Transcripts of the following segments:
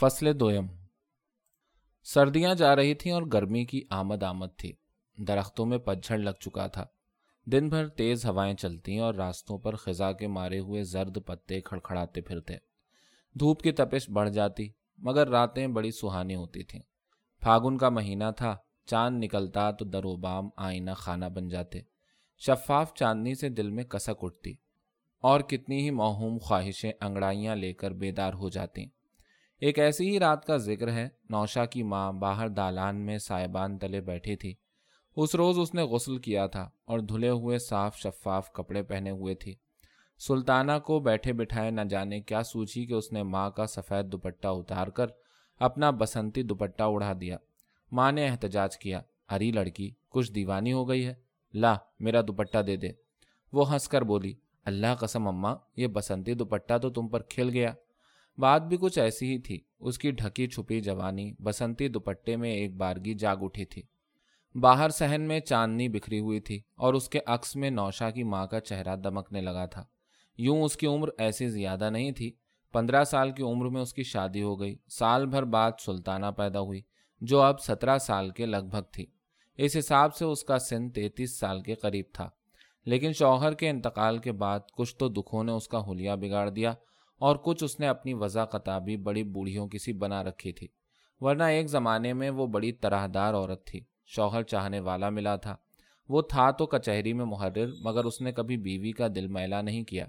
فصل دویم۔ سردیاں جا رہی تھیں اور گرمی کی آمد تھی۔ درختوں میں پتجھڑ لگ چکا تھا۔ دن بھر تیز ہوائیں چلتیں اور راستوں پر خزاں کے مارے ہوئے زرد پتے کھڑکھڑاتے پھرتے۔ دھوپ کی تپش بڑھ جاتی مگر راتیں بڑی سہانی ہوتی تھیں۔ پھاگن کا مہینہ تھا، چاند نکلتا تو در و بام آئینہ خانہ بن جاتے۔ شفاف چاندنی سے دل میں کسک اٹھتی اور کتنی ہی موہوم خواہشیں انگڑائیاں لے کر بیدار ہو جاتیں۔ ایک ایسی ہی رات کا ذکر ہے۔ نوشا کی ماں باہر دالان میں سائبان تلے بیٹھی تھی۔ اس روز اس نے غسل کیا تھا اور دھلے ہوئے صاف شفاف کپڑے پہنے ہوئے تھی۔ سلطانہ کو بیٹھے بٹھائے نہ جانے کیا سوچی کہ اس نے ماں کا سفید دوپٹہ اتار کر اپنا بسنتی دوپٹہ اڑا دیا۔ ماں نے احتجاج کیا، اری لڑکی کچھ دیوانی ہو گئی ہے، لا میرا دوپٹہ دے دے۔ وہ ہنس کر بولی، اللہ قسم اماں، یہ بسنتی دوپٹہ تو تم پر کھل گیا۔ بات بھی کچھ ایسی ہی تھی۔ اس کی ڈھکی چھپی جوانی بسنتی دوپٹے میں ایک بارگی جاگ اٹھی تھی۔ باہر صحن میں چاندنی بکھری ہوئی تھی اور اس کے عکس میں نوشا کی ماں کا چہرہ دمکنے لگا تھا۔ یوں اس کی عمر ایسی زیادہ نہیں تھی، 15 سال کی عمر میں اس کی شادی ہو گئی۔ سال بھر بعد سلطانہ پیدا ہوئی جو اب 17 سال کے لگ بھگ تھی۔ اس حساب سے اس کا سن 33 سال کے قریب تھا، لیکن شوہر کے انتقال کے بعد کچھ تو دکھوں نے اس کا حلیہ بگاڑ دیا اور کچھ اس نے اپنی وضع قطابی بڑی بوڑھیوں کی سی بنا رکھی تھی، ورنہ ایک زمانے میں وہ بڑی طرحدار عورت تھی۔ شوہر چاہنے والا ملا تھا، وہ تھا تو کچہری میں محرر، مگر اس نے کبھی بیوی کا دل میلا نہیں کیا۔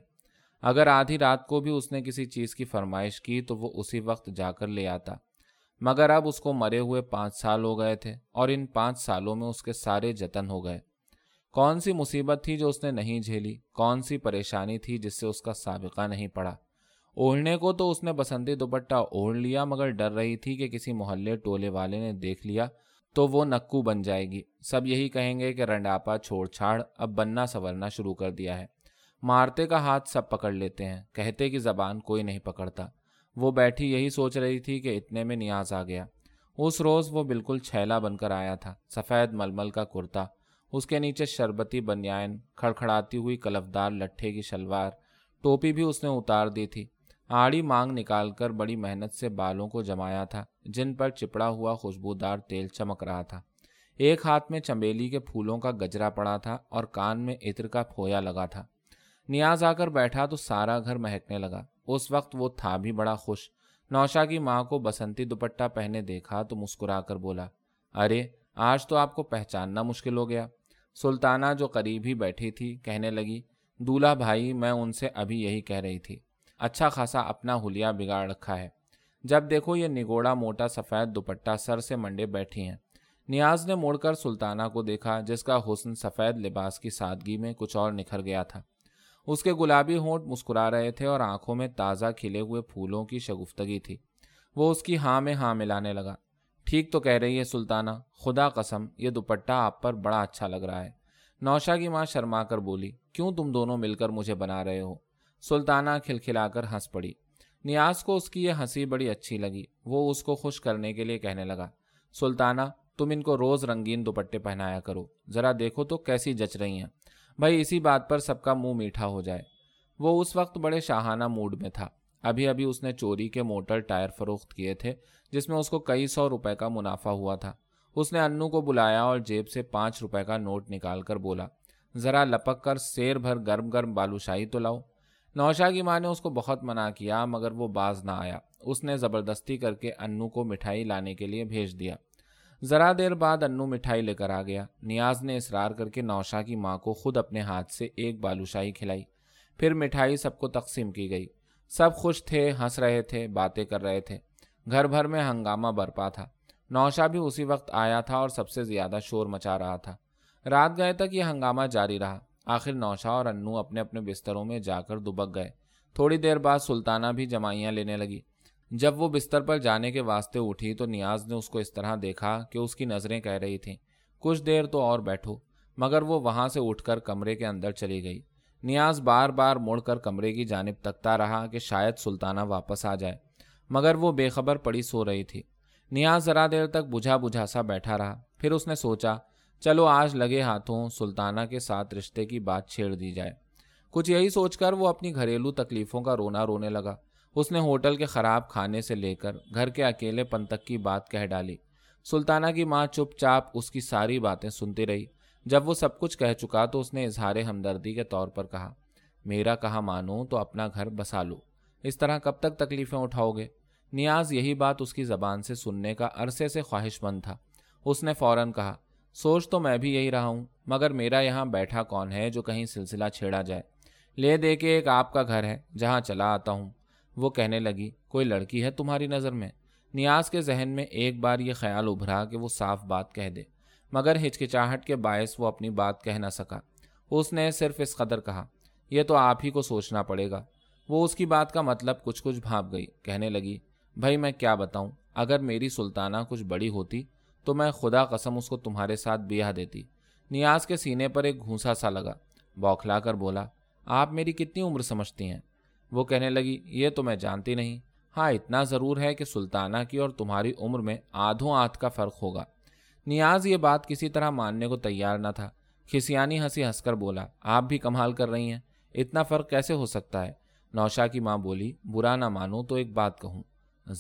اگر آدھی رات کو بھی اس نے کسی چیز کی فرمائش کی تو وہ اسی وقت جا کر لے آتا، مگر اب اس کو مرے ہوئے 5 سال ہو گئے تھے اور ان 5 سالوں میں اس کے سارے جتن ہو گئے۔ کون سی مصیبت تھی جو اس نے نہیں جھیلی؟ کون سی پریشانی تھی جس سے اس کا سابقہ نہیں پڑا؟ اوڑھنے کو تو اس نے بسنتی دوپٹہ اوڑھ لیا، مگر ڈر رہی تھی کہ کسی محلے ٹولے والے نے دیکھ لیا تو وہ نکو بن جائے گی، سب یہی کہیں گے کہ رنڈاپا چھوڑ چھاڑ اب بننا سورنا شروع کر دیا ہے۔ مارتے کا ہاتھ سب پکڑ لیتے ہیں، کہتے کہ زبان کوئی نہیں پکڑتا۔ وہ بیٹھی یہی سوچ رہی تھی کہ اتنے میں نیاز آ گیا۔ اس روز وہ بالکل چھیلا بن کر آیا تھا، سفید ململ کا کرتا، اس کے نیچے شربتی بنیان، کھڑکھڑاتی ہوئی کلفدار لٹھے کی شلوار، ٹوپی بھی اس نے اتار دی تھی۔ آڑی مانگ نکال کر بڑی محنت سے بالوں کو جمایا تھا جن پر چپڑا ہوا خوشبودار تیل چمک رہا تھا۔ ایک ہاتھ میں چمیلی کے پھولوں کا گجرا پڑا تھا اور کان میں عطر کا پھویا لگا تھا۔ نیاز آ کر بیٹھا تو سارا گھر مہکنے لگا۔ اس وقت وہ تھا بھی بڑا خوش۔ نوشا کی ماں کو بسنتی دوپٹہ پہنے دیکھا تو مسکرا کر بولا، ارے آج تو آپ کو پہچاننا مشکل ہو گیا۔ سلطانہ جو قریب ہی بیٹھی تھی کہنے لگی، دولہا بھائی میں ان سے ابھی یہی کہہ رہی تھی، اچھا خاصا اپنا حلیہ بگاڑ رکھا ہے، جب دیکھو یہ نگوڑا موٹا سفید دوپٹہ سر سے منڈے بیٹھی ہیں۔ نیاز نے موڑ کر سلطانہ کو دیکھا جس کا حسن سفید لباس کی سادگی میں کچھ اور نکھر گیا تھا۔ اس کے گلابی ہونٹ مسکرا رہے تھے اور آنکھوں میں تازہ کھلے ہوئے پھولوں کی شگفتگی تھی۔ وہ اس کی ہاں میں ہاں ملانے لگا، ٹھیک تو کہہ رہی ہے سلطانہ، خدا قسم یہ دوپٹہ آپ پر بڑا اچھا لگ رہا ہے۔ نوشا کی ماں شرما کر بولی، کیوں تم دونوں مل کر مجھے بنا رہے ہو؟ سلطانہ کھلکھلا کر ہنس پڑی۔ نیاز کو اس کی یہ ہنسی بڑی اچھی لگی، وہ اس کو خوش کرنے کے لیے کہنے لگا، سلطانہ تم ان کو روز رنگین دوپٹے پہنایا کرو، ذرا دیکھو تو کیسی جچ رہی ہیں، بھائی اسی بات پر سب کا منہ میٹھا ہو جائے۔ وہ اس وقت بڑے شاہانہ موڈ میں تھا۔ ابھی اس نے چوری کے موٹر ٹائر فروخت کیے تھے جس میں اس کو کئی سو روپے کا منافع ہوا تھا۔ اس نے انو کو بلایا اور جیب سے 5 روپے کا نوٹ نکال کر بولا، ذرا لپک کر سیر بھر گرم گرم بالوشاہی تو لاؤ۔ نوشا کی ماں نے اس کو بہت منع کیا مگر وہ باز نہ آیا۔ اس نے زبردستی کر کے انو کو مٹھائی لانے کے لیے بھیج دیا۔ ذرا دیر بعد انو مٹھائی لے کر آ گیا۔ نیاز نے اصرار کر کے نوشا کی ماں کو خود اپنے ہاتھ سے ایک بالوشاہی کھلائی، پھر مٹھائی سب کو تقسیم کی گئی۔ سب خوش تھے، ہنس رہے تھے، باتیں کر رہے تھے، گھر بھر میں ہنگامہ برپا تھا۔ نوشا بھی اسی وقت آیا تھا اور سب سے زیادہ شور مچا رہا تھا۔ رات گئے تک یہ ہنگامہ جاری رہا۔ آخر نوشا اور انو اپنے اپنے بستروں میں جا کر دبک گئے۔ تھوڑی دیر بعد سلطانہ بھی جمائیاں لینے لگی۔ جب وہ بستر پر جانے کے واسطے اٹھی تو نیاز نے اس کو اس طرح دیکھا کہ اس کی نظریں کہہ رہی تھیں، کچھ دیر تو اور بیٹھو، مگر وہ وہاں سے اٹھ کر کمرے کے اندر چلی گئی۔ نیاز بار بار مڑ کر کمرے کی جانب تکتا رہا کہ شاید سلطانہ واپس آ جائے، مگر وہ بے خبر پڑی سو رہی تھی۔ نیاز ذرا دیر تک بجھا سا بیٹھا رہا، پھر اس نے سوچا چلو آج لگے ہاتھوں سلطانہ کے ساتھ رشتے کی بات چھیڑ دی جائے۔ کچھ یہی سوچ کر وہ اپنی گھریلو تکلیفوں کا رونا رونے لگا۔ اس نے ہوٹل کے خراب کھانے سے لے کر گھر کے اکیلے پن تک کی بات کہہ ڈالی. سلطانہ کی ماں چپ چاپ اس کی ساری باتیں سنتی رہی. جب وہ سب کچھ کہہ چکا تو اس نے اظہار ہمدردی کے طور پر کہا, میرا کہا مانو تو اپنا گھر بسا لو, اس طرح کب تک تکلیفیں اٹھاؤ گے. نیاز یہی بات اس کی زبان سے سننے کا عرصے سے خواہش مند تھا. اس نے فوراً کہا, سوچ تو میں بھی یہی رہا ہوں, مگر میرا یہاں بیٹھا کون ہے جو کہیں سلسلہ چھیڑا جائے. لے دے کے ایک آپ کا گھر ہے جہاں چلا آتا ہوں. وہ کہنے لگی, کوئی لڑکی ہے تمہاری نظر میں؟ نیاز کے ذہن میں ایک بار یہ خیال ابھرا کہ وہ صاف بات کہہ دے, مگر ہچکچاہٹ کے باعث وہ اپنی بات کہہ نہ سکا. اس نے صرف اس قدر کہا, یہ تو آپ ہی کو سوچنا پڑے گا. وہ اس کی بات کا مطلب کچھ کچھ بھانپ گئی. کہنے لگی, بھائی میں کیا بتاؤں, اگر میری سلطانہ کچھ بڑی ہوتی تو میں خدا قسم اس کو تمہارے ساتھ بیاہ دیتی. نیاز کے سینے پر ایک گھونسا سا لگا. بوکھلا کر بولا, آپ میری کتنی عمر سمجھتی ہیں؟ وہ کہنے لگی, یہ تو میں جانتی نہیں, ہاں اتنا ضرور ہے کہ سلطانہ کی اور تمہاری عمر میں آدھوں آدھ کا فرق ہوگا. نیاز یہ بات کسی طرح ماننے کو تیار نہ تھا. کھسیانی ہنسی ہنس کر بولا, آپ بھی کمال کر رہی ہیں, اتنا فرق کیسے ہو سکتا ہے. نوشا کی ماں بولی, برا نہ مانو تو ایک بات کہوں.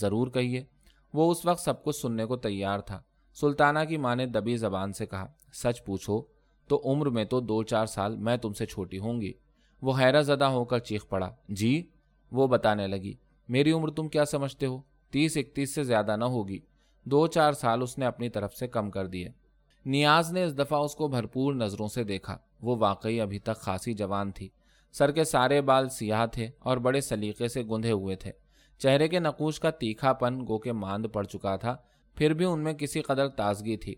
ضرور کہیے. وہ اس وقت سب کچھ سننے کو تیار تھا. سلطانہ کی ماں نے دبی زبان سے کہا, سچ پوچھو تو عمر میں تو 2-4 سال میں تم سے چھوٹی ہوں گی. وہ حیرت زدہ ہو کر چیخ پڑا, جی؟ وہ بتانے لگی, میری عمر تم کیا سمجھتے ہو, 30-31 سے زیادہ نہ ہوگی. 2-4 سال اس نے اپنی طرف سے کم کر دیے. نیاز نے اس دفعہ اس کو بھرپور نظروں سے دیکھا. وہ واقعی ابھی تک خاصی جوان تھی. سر کے سارے بال سیاہ تھے اور بڑے سلیقے سے گندھے ہوئے تھے. چہرے کے نقوش کا تیکھا پن گو کے ماند پڑ چکا تھا, پھر بھی ان میں کسی قدر تازگی تھی.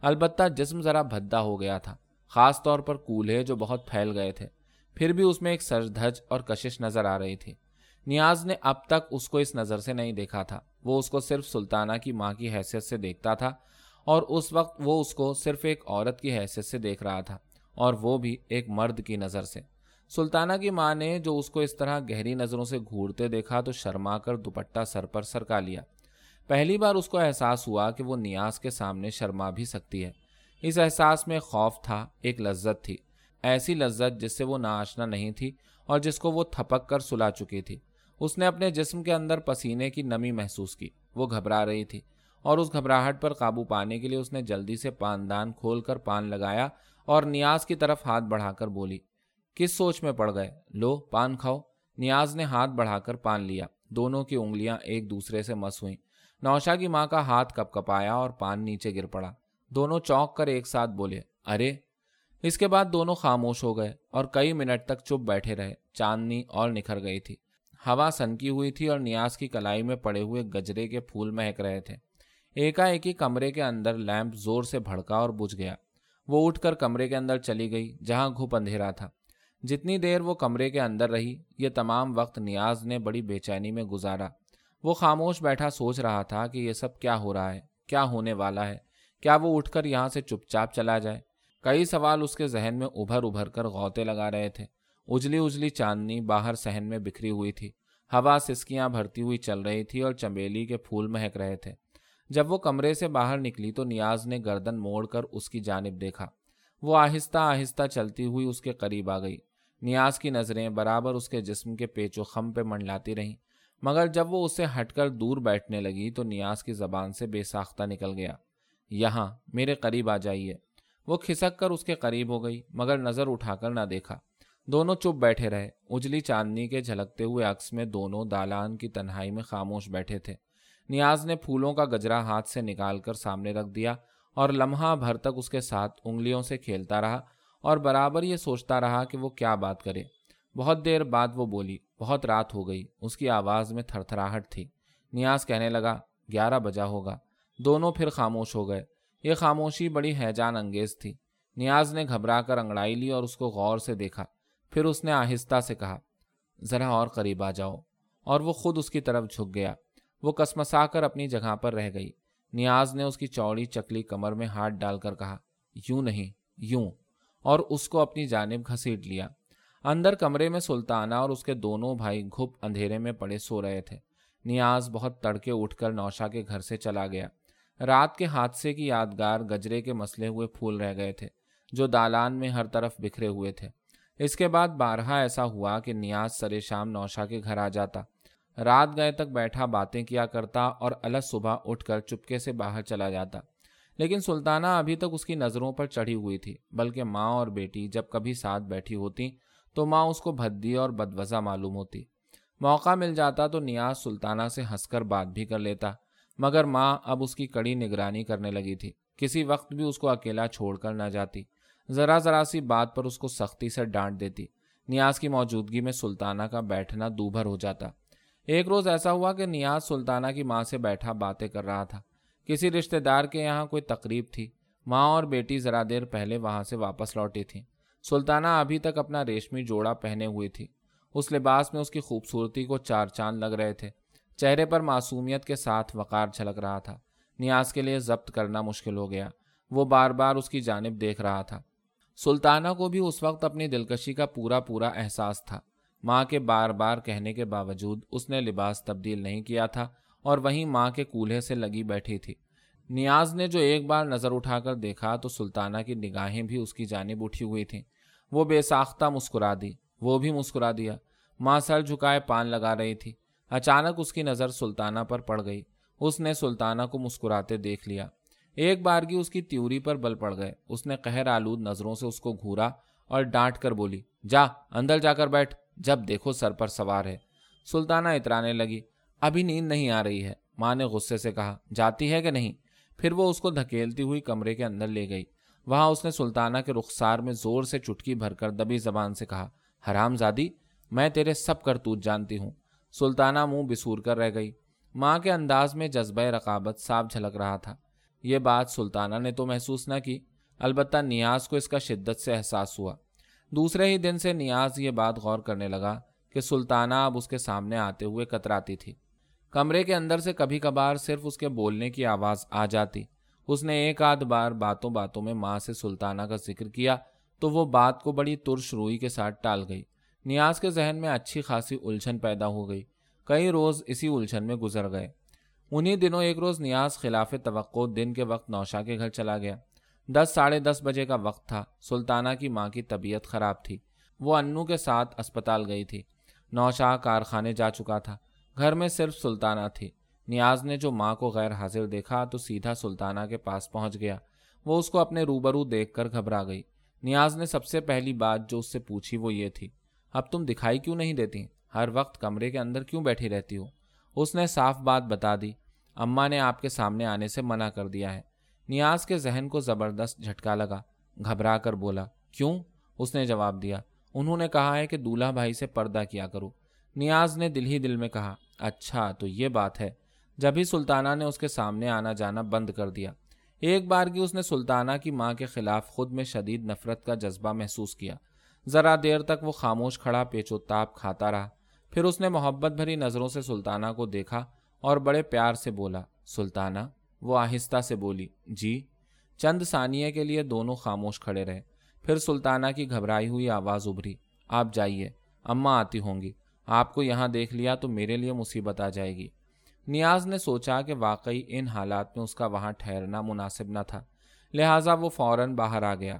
البتہ جسم ذرا بھدا ہو گیا تھا, خاص طور پر کولہے جو بہت پھیل گئے تھے. پھر بھی اس میں ایک سر دھج اور کشش نظر آ رہی تھی. نیاز نے اب تک اس کو اس نظر سے نہیں دیکھا تھا. وہ اس کو صرف سلطانہ کی ماں کی حیثیت سے دیکھتا تھا, اور اس وقت وہ اس کو صرف ایک عورت کی حیثیت سے دیکھ رہا تھا, اور وہ بھی ایک مرد کی نظر سے. سلطانہ کی ماں نے جو اس کو اس طرح گہری نظروں سے گھورتے دیکھا تو شرما کر دوپٹہ سر پر سرکا لیا. پہلی بار اس کو احساس ہوا کہ وہ نیاز کے سامنے شرما بھی سکتی ہے. اس احساس میں خوف تھا, ایک لذت تھی, ایسی لذت جس سے وہ ناآشنا نہیں تھی اور جس کو وہ تھپک کر سلا چکی تھی. اس نے اپنے جسم کے اندر پسینے کی نمی محسوس کی. وہ گھبرا رہی تھی, اور اس گھبراہٹ پر قابو پانے کے لیے اس نے جلدی سے پاندان کھول کر پان لگایا اور نیاز کی طرف ہاتھ بڑھا کر بولی, کس سوچ میں پڑ گئے, لو پان کھاؤ. نیاز نے ہاتھ بڑھا کر پان لیا. دونوں کی انگلیاں ایک دوسرے سے مس ہوئیں. نوشا کی ماں کا ہاتھ کپکپایا اور پان نیچے گر پڑا. دونوں چونک کر ایک ساتھ بولے, ارے. اس کے بعد دونوں خاموش ہو گئے اور کئی منٹ تک چپ بیٹھے رہے. چاندنی اور نکھر گئی تھی, ہوا سنکی ہوئی تھی اور نیاز کی کلائی میں پڑے ہوئے گجرے کے پھول مہک رہے تھے. ایک ہی کمرے کے اندر لیمپ زور سے بھڑکا اور بجھ گیا. وہ اٹھ کر کمرے کے اندر چلی گئی جہاں گھپ اندھیرا تھا. جتنی دیر وہ کمرے کے اندر رہی, یہ تمام وقت نیاز نے بڑی بے چینی میں گزارا. وہ خاموش بیٹھا سوچ رہا تھا کہ یہ سب کیا ہو رہا ہے, کیا ہونے والا ہے. کیا وہ اٹھ کر یہاں سے چپ چاپ چلا جائے؟ کئی سوال اس کے ذہن میں ابھر کر غوطے لگا رہے تھے. اجلی چاندنی باہر صحن میں بکھری ہوئی تھی, ہوا سسکیاں بھرتی ہوئی چل رہی تھی اور چنبیلی کے پھول مہک رہے تھے. جب وہ کمرے سے باہر نکلی تو نیاز نے گردن موڑ کر اس کی جانب دیکھا. وہ آہستہ آہستہ چلتی ہوئی اس کے قریب آ گئی. نیاز کی نظریں برابر اس کے جسم کے پیچ و خم پہ منڈلاتی رہیں, مگر جب وہ اس سے ہٹ کر دور بیٹھنے لگی تو نیاز کی زبان سے بے ساختہ نکل گیا, یہاں میرے قریب آ جائیے. وہ کھسک کر اس کے قریب ہو گئی, مگر نظر اٹھا کر نہ دیکھا. دونوں چپ بیٹھے رہے. اجلی چاندنی کے جھلکتے ہوئے عکس میں دونوں دالان کی تنہائی میں خاموش بیٹھے تھے. نیاز نے پھولوں کا گجرا ہاتھ سے نکال کر سامنے رکھ دیا اور لمحہ بھر تک اس کے ساتھ انگلیوں سے کھیلتا رہا اور برابر یہ سوچتا رہا کہ وہ کیا بات کرے. بہت دیر بعد وہ بولی, بہت رات ہو گئی. اس کی آواز میں تھر تھراہٹ تھی. نیاز کہنے لگا, 11 بجا ہوگا. دونوں پھر خاموش ہو گئے. یہ خاموشی بڑی ہیجان انگیز تھی. نیاز نے گھبرا کر انگڑائی لی اور اس کو غور سے دیکھا. پھر اس نے آہستہ سے کہا, ذرا اور قریب آ جاؤ. اور وہ خود اس کی طرف جھک گیا. وہ کسمسا کر اپنی جگہ پر رہ گئی. نیاز نے اس کی چوڑی چکلی کمر میں ہاتھ ڈال کر کہا, یوں نہیں, یوں, اور اس کو اپنی جانب گھسیٹ لیا. اندر کمرے میں سلطانہ اور اس کے دونوں بھائی گھپ اندھیرے میں پڑے سو رہے تھے. نیاز بہت تڑکے اٹھ کر نوشا کے گھر سے چلا گیا. رات کے حادثے کی یادگار گجرے کے مسلے ہوئے پھول رہ گئے تھے جو دالان میں ہر طرف بکھرے ہوئے تھے. اس کے بعد بارہا ایسا ہوا کہ نیاز سر شام نوشا کے گھر آ جاتا. رات گئے تک بیٹھا باتیں کیا کرتا اور الگ صبح اٹھ کر چپکے سے باہر چلا جاتا۔ لیکن سلطانہ ابھی تک اس کی نظروں پر چڑھی ہوئی تھی، بلکہ ماں اور بیٹی جب کبھی ساتھ بیٹھی ہوتی تو ماں اس کو بھدی اور بدوزہ معلوم ہوتی۔ موقع مل جاتا تو نیاز سلطانہ سے ہنس کر بات بھی کر لیتا، مگر ماں اب اس کی کڑی نگرانی کرنے لگی تھی، کسی وقت بھی اس کو اکیلا چھوڑ کر نہ جاتی، ذرا سی بات پر اس کو سختی سے ڈانٹ دیتی۔ نیاز کی موجودگی میں سلطانہ کا بیٹھنا دوبھر ہو جاتا۔ ایک روز ایسا ہوا کہ نیاز سلطانہ کی ماں سے بیٹھا باتیں کر رہا تھا۔ کسی رشتہ دار کے یہاں کوئی تقریب تھی، ماں اور بیٹی ذرا دیر پہلے وہاں سے واپس لوٹی تھیں۔ سلطانہ ابھی تک اپنا ریشمی جوڑا پہنے ہوئی تھی، اس لباس میں اس کی خوبصورتی کو چار چاند لگ رہے تھے، چہرے پر معصومیت کے ساتھ وقار جھلک رہا تھا۔ نیاز کے لیے ضبط کرنا مشکل ہو گیا، وہ بار بار اس کی جانب دیکھ رہا تھا۔ سلطانہ کو بھی اس وقت اپنی دلکشی کا پورا احساس تھا، ماں کے بار بار کہنے کے باوجود اس نے لباس تبدیل نہیں کیا تھا اور وہیں ماں کے کولہے سے لگی بیٹھی تھی۔ نیاز نے جو ایک بار نظر اٹھا کر دیکھا تو سلطانہ کی نگاہیں بھی اس کی جانب اٹھی ہوئی تھیں، وہ بے ساختہ مسکرا دی، وہ بھی مسکرا دیا۔ ماں سر جھکائے پان لگا رہی تھی، اچانک اس کی نظر سلطانہ پر پڑ گئی، اس نے سلطانہ کو مسکراتے دیکھ لیا۔ ایک بارگی اس کی تیوری پر بل پڑ گئے، اس نے قہر آلود نظروں سے اس کو گھورا اور ڈانٹ کر بولی، جا اندر جا کر بیٹھ، جب دیکھو سر پر سوار ہے۔ سلطانہ اترانے لگی، ابھی نیند نہیں آ رہی ہے۔ ماں نے غصے سے کہا، جاتی ہے کہ نہیں؟ پھر وہ اس کو دھکیلتی ہوئی کمرے کے اندر لے گئی۔ وہاں اس نے سلطانہ کے رخسار میں زور سے چٹکی بھر کر دبی زبان سے کہا، حرام زادی، میں تیرے سب کرتوت جانتی ہوں۔ سلطانہ منہ بسور کر رہ گئی، ماں کے انداز میں جذبہ رقابت صاف جھلک رہا تھا۔ یہ بات سلطانہ نے تو محسوس نہ کی، البتہ نیاز کو اس کا شدت سے احساس ہوا۔ دوسرے ہی دن سے نیاز یہ بات غور کرنے لگا کہ سلطانہ اب اس کے سامنے آتے ہوئے کتراتی تھی۔ کمرے کے اندر سے کبھی کبھار صرف اس کے بولنے کی آواز آ جاتی۔ اس نے ایک آدھ بار باتوں باتوں میں ماں سے سلطانہ کا ذکر کیا تو وہ بات کو بڑی ترش روئی کے ساتھ ٹال گئی۔ نیاز کے ذہن میں اچھی خاصی الجھن پیدا ہو گئی، کئی روز اسی الجھن میں گزر گئے۔ انہی دنوں ایک روز نیاز خلاف توقع دن کے وقت نوشا کے گھر چلا گیا۔ 10:30 بجے کا وقت تھا۔ سلطانہ کی ماں کی طبیعت خراب تھی، وہ انو کے ساتھ اسپتال گئی تھی، نوشا کارخانے جا چکا تھا، گھر میں صرف سلطانہ تھی۔ نیاز نے جو ماں کو غیر حاضر دیکھا تو سیدھا سلطانہ کے پاس پہنچ گیا، وہ اس کو اپنے روبرو دیکھ کر گھبرا گئی۔ نیاز نے سب سے پہلی بات جو اس سے پوچھی وہ یہ تھی، اب تم دکھائی کیوں نہیں دیتی؟ ہر وقت کمرے کے اندر کیوں بیٹھی رہتی ہو؟ اس نے صاف بات بتا دی، اماں نے آپ کے سامنے آنے سے منع کر دیا ہے۔ نیاز کے ذہن کو زبردست جھٹکا لگا، گھبرا کر بولا، کیوں؟ اس نے جواب دیا، انہوں نے کہا ہے کہ دولہا بھائی سے پردہ کیا کرو۔ نیاز نے دل ہی دل میں کہا، اچھا تو یہ بات ہے۔ جب ہی سلطانہ نے اس کے سامنے آنا جانا بند کر دیا۔ ایک بار کی اس نے سلطانہ کی ماں کے خلاف خود میں شدید نفرت کا جذبہ محسوس کیا۔ ذرا دیر تک وہ خاموش کھڑا پیچ و تاب کھاتا رہا، پھر اس نے محبت بھری نظروں سے سلطانہ کو دیکھا اور بڑے پیار سے بولا، سلطانہ؟ وہ آہستہ سے بولی، جی۔ چند ثانیے کے لیے دونوں خاموش کھڑے رہے، پھر سلطانہ کی گھبرائی ہوئی آواز ابھری، آپ جائیے، اماں آتی ہوں گی، آپ کو یہاں دیکھ لیا تو میرے لیے مصیبت آ جائے گی۔ نیاز نے سوچا کہ واقعی ان حالات میں اس کا وہاں ٹھہرنا مناسب نہ تھا، لہٰذا وہ فوراً باہر آ گیا۔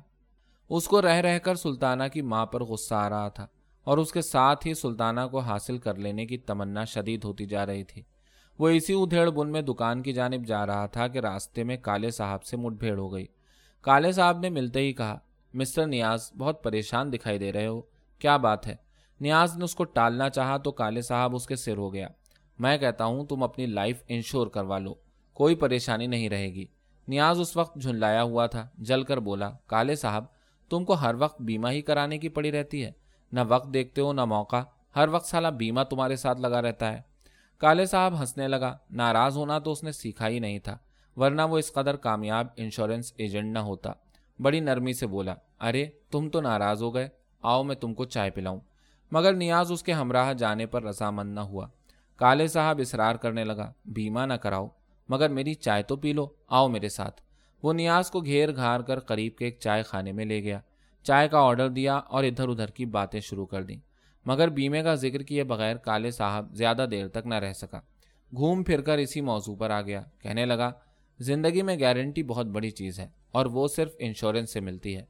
اس کو رہ کر سلطانہ کی ماں پر غصہ آ رہا تھا اور اس کے ساتھ ہی سلطانہ کو حاصل کر لینے کی تمنا شدید ہوتی جا رہی تھی۔ وہ اسی ادھیڑ بن میں دکان کی جانب جا رہا تھا کہ راستے میں کالے صاحب سے مٹ بھیڑ ہو گئی۔ کالے صاحب نے ملتے ہی کہا، مسٹر نیاز، بہت پریشان دکھائی دے رہے ہو، کیا بات ہے؟ نیاز نے اس کو ٹالنا چاہا تو کالے صاحب اس کے سر ہو گیا۔ میں کہتا ہوں تم اپنی لائف انشور کروا لو، کوئی پریشانی نہیں رہے گی۔ نیاز اس وقت جھنلایا ہوا تھا، جل کر بولا، کالے صاحب، تم کو ہر وقت بیمہ ہی کرانے کی پڑی رہتی ہے، نہ وقت دیکھتے ہو نہ موقع، ہر وقت سالہ بیمہ تمہارے ساتھ لگا رہتا ہے۔ کالے صاحب ہنسنے لگا، ناراض ہونا تو اس نے سیکھا ہی نہیں تھا، ورنہ وہ اس قدر کامیاب انشورنس ایجنٹ نہ ہوتا۔ بڑی نرمی سے بولا، ارے تم تو ناراض ہو گئے، آؤ میں تم کو چائے پلاؤں۔ مگر نیاز اس کے ہمراہ جانے پر رضامند نہ ہوا۔ کالے صاحب اصرار کرنے لگا، بیمہ نہ کراؤ مگر میری چائے تو پی لو، آؤ میرے ساتھ۔ وہ نیاز کو گھیر گھار کر قریب کے ایک چائے خانے میں لے گیا، چائے کا آرڈر دیا اور ادھر ادھر کی باتیں شروع کر دیں، مگر بیمے کا ذکر کیے بغیر کالے صاحب زیادہ دیر تک نہ رہ سکا، گھوم پھر کر اسی موضوع پر آ گیا۔ کہنے لگا، زندگی میں گارنٹی بہت بڑی چیز ہے اور وہ صرف انشورنس سے ملتی ہے،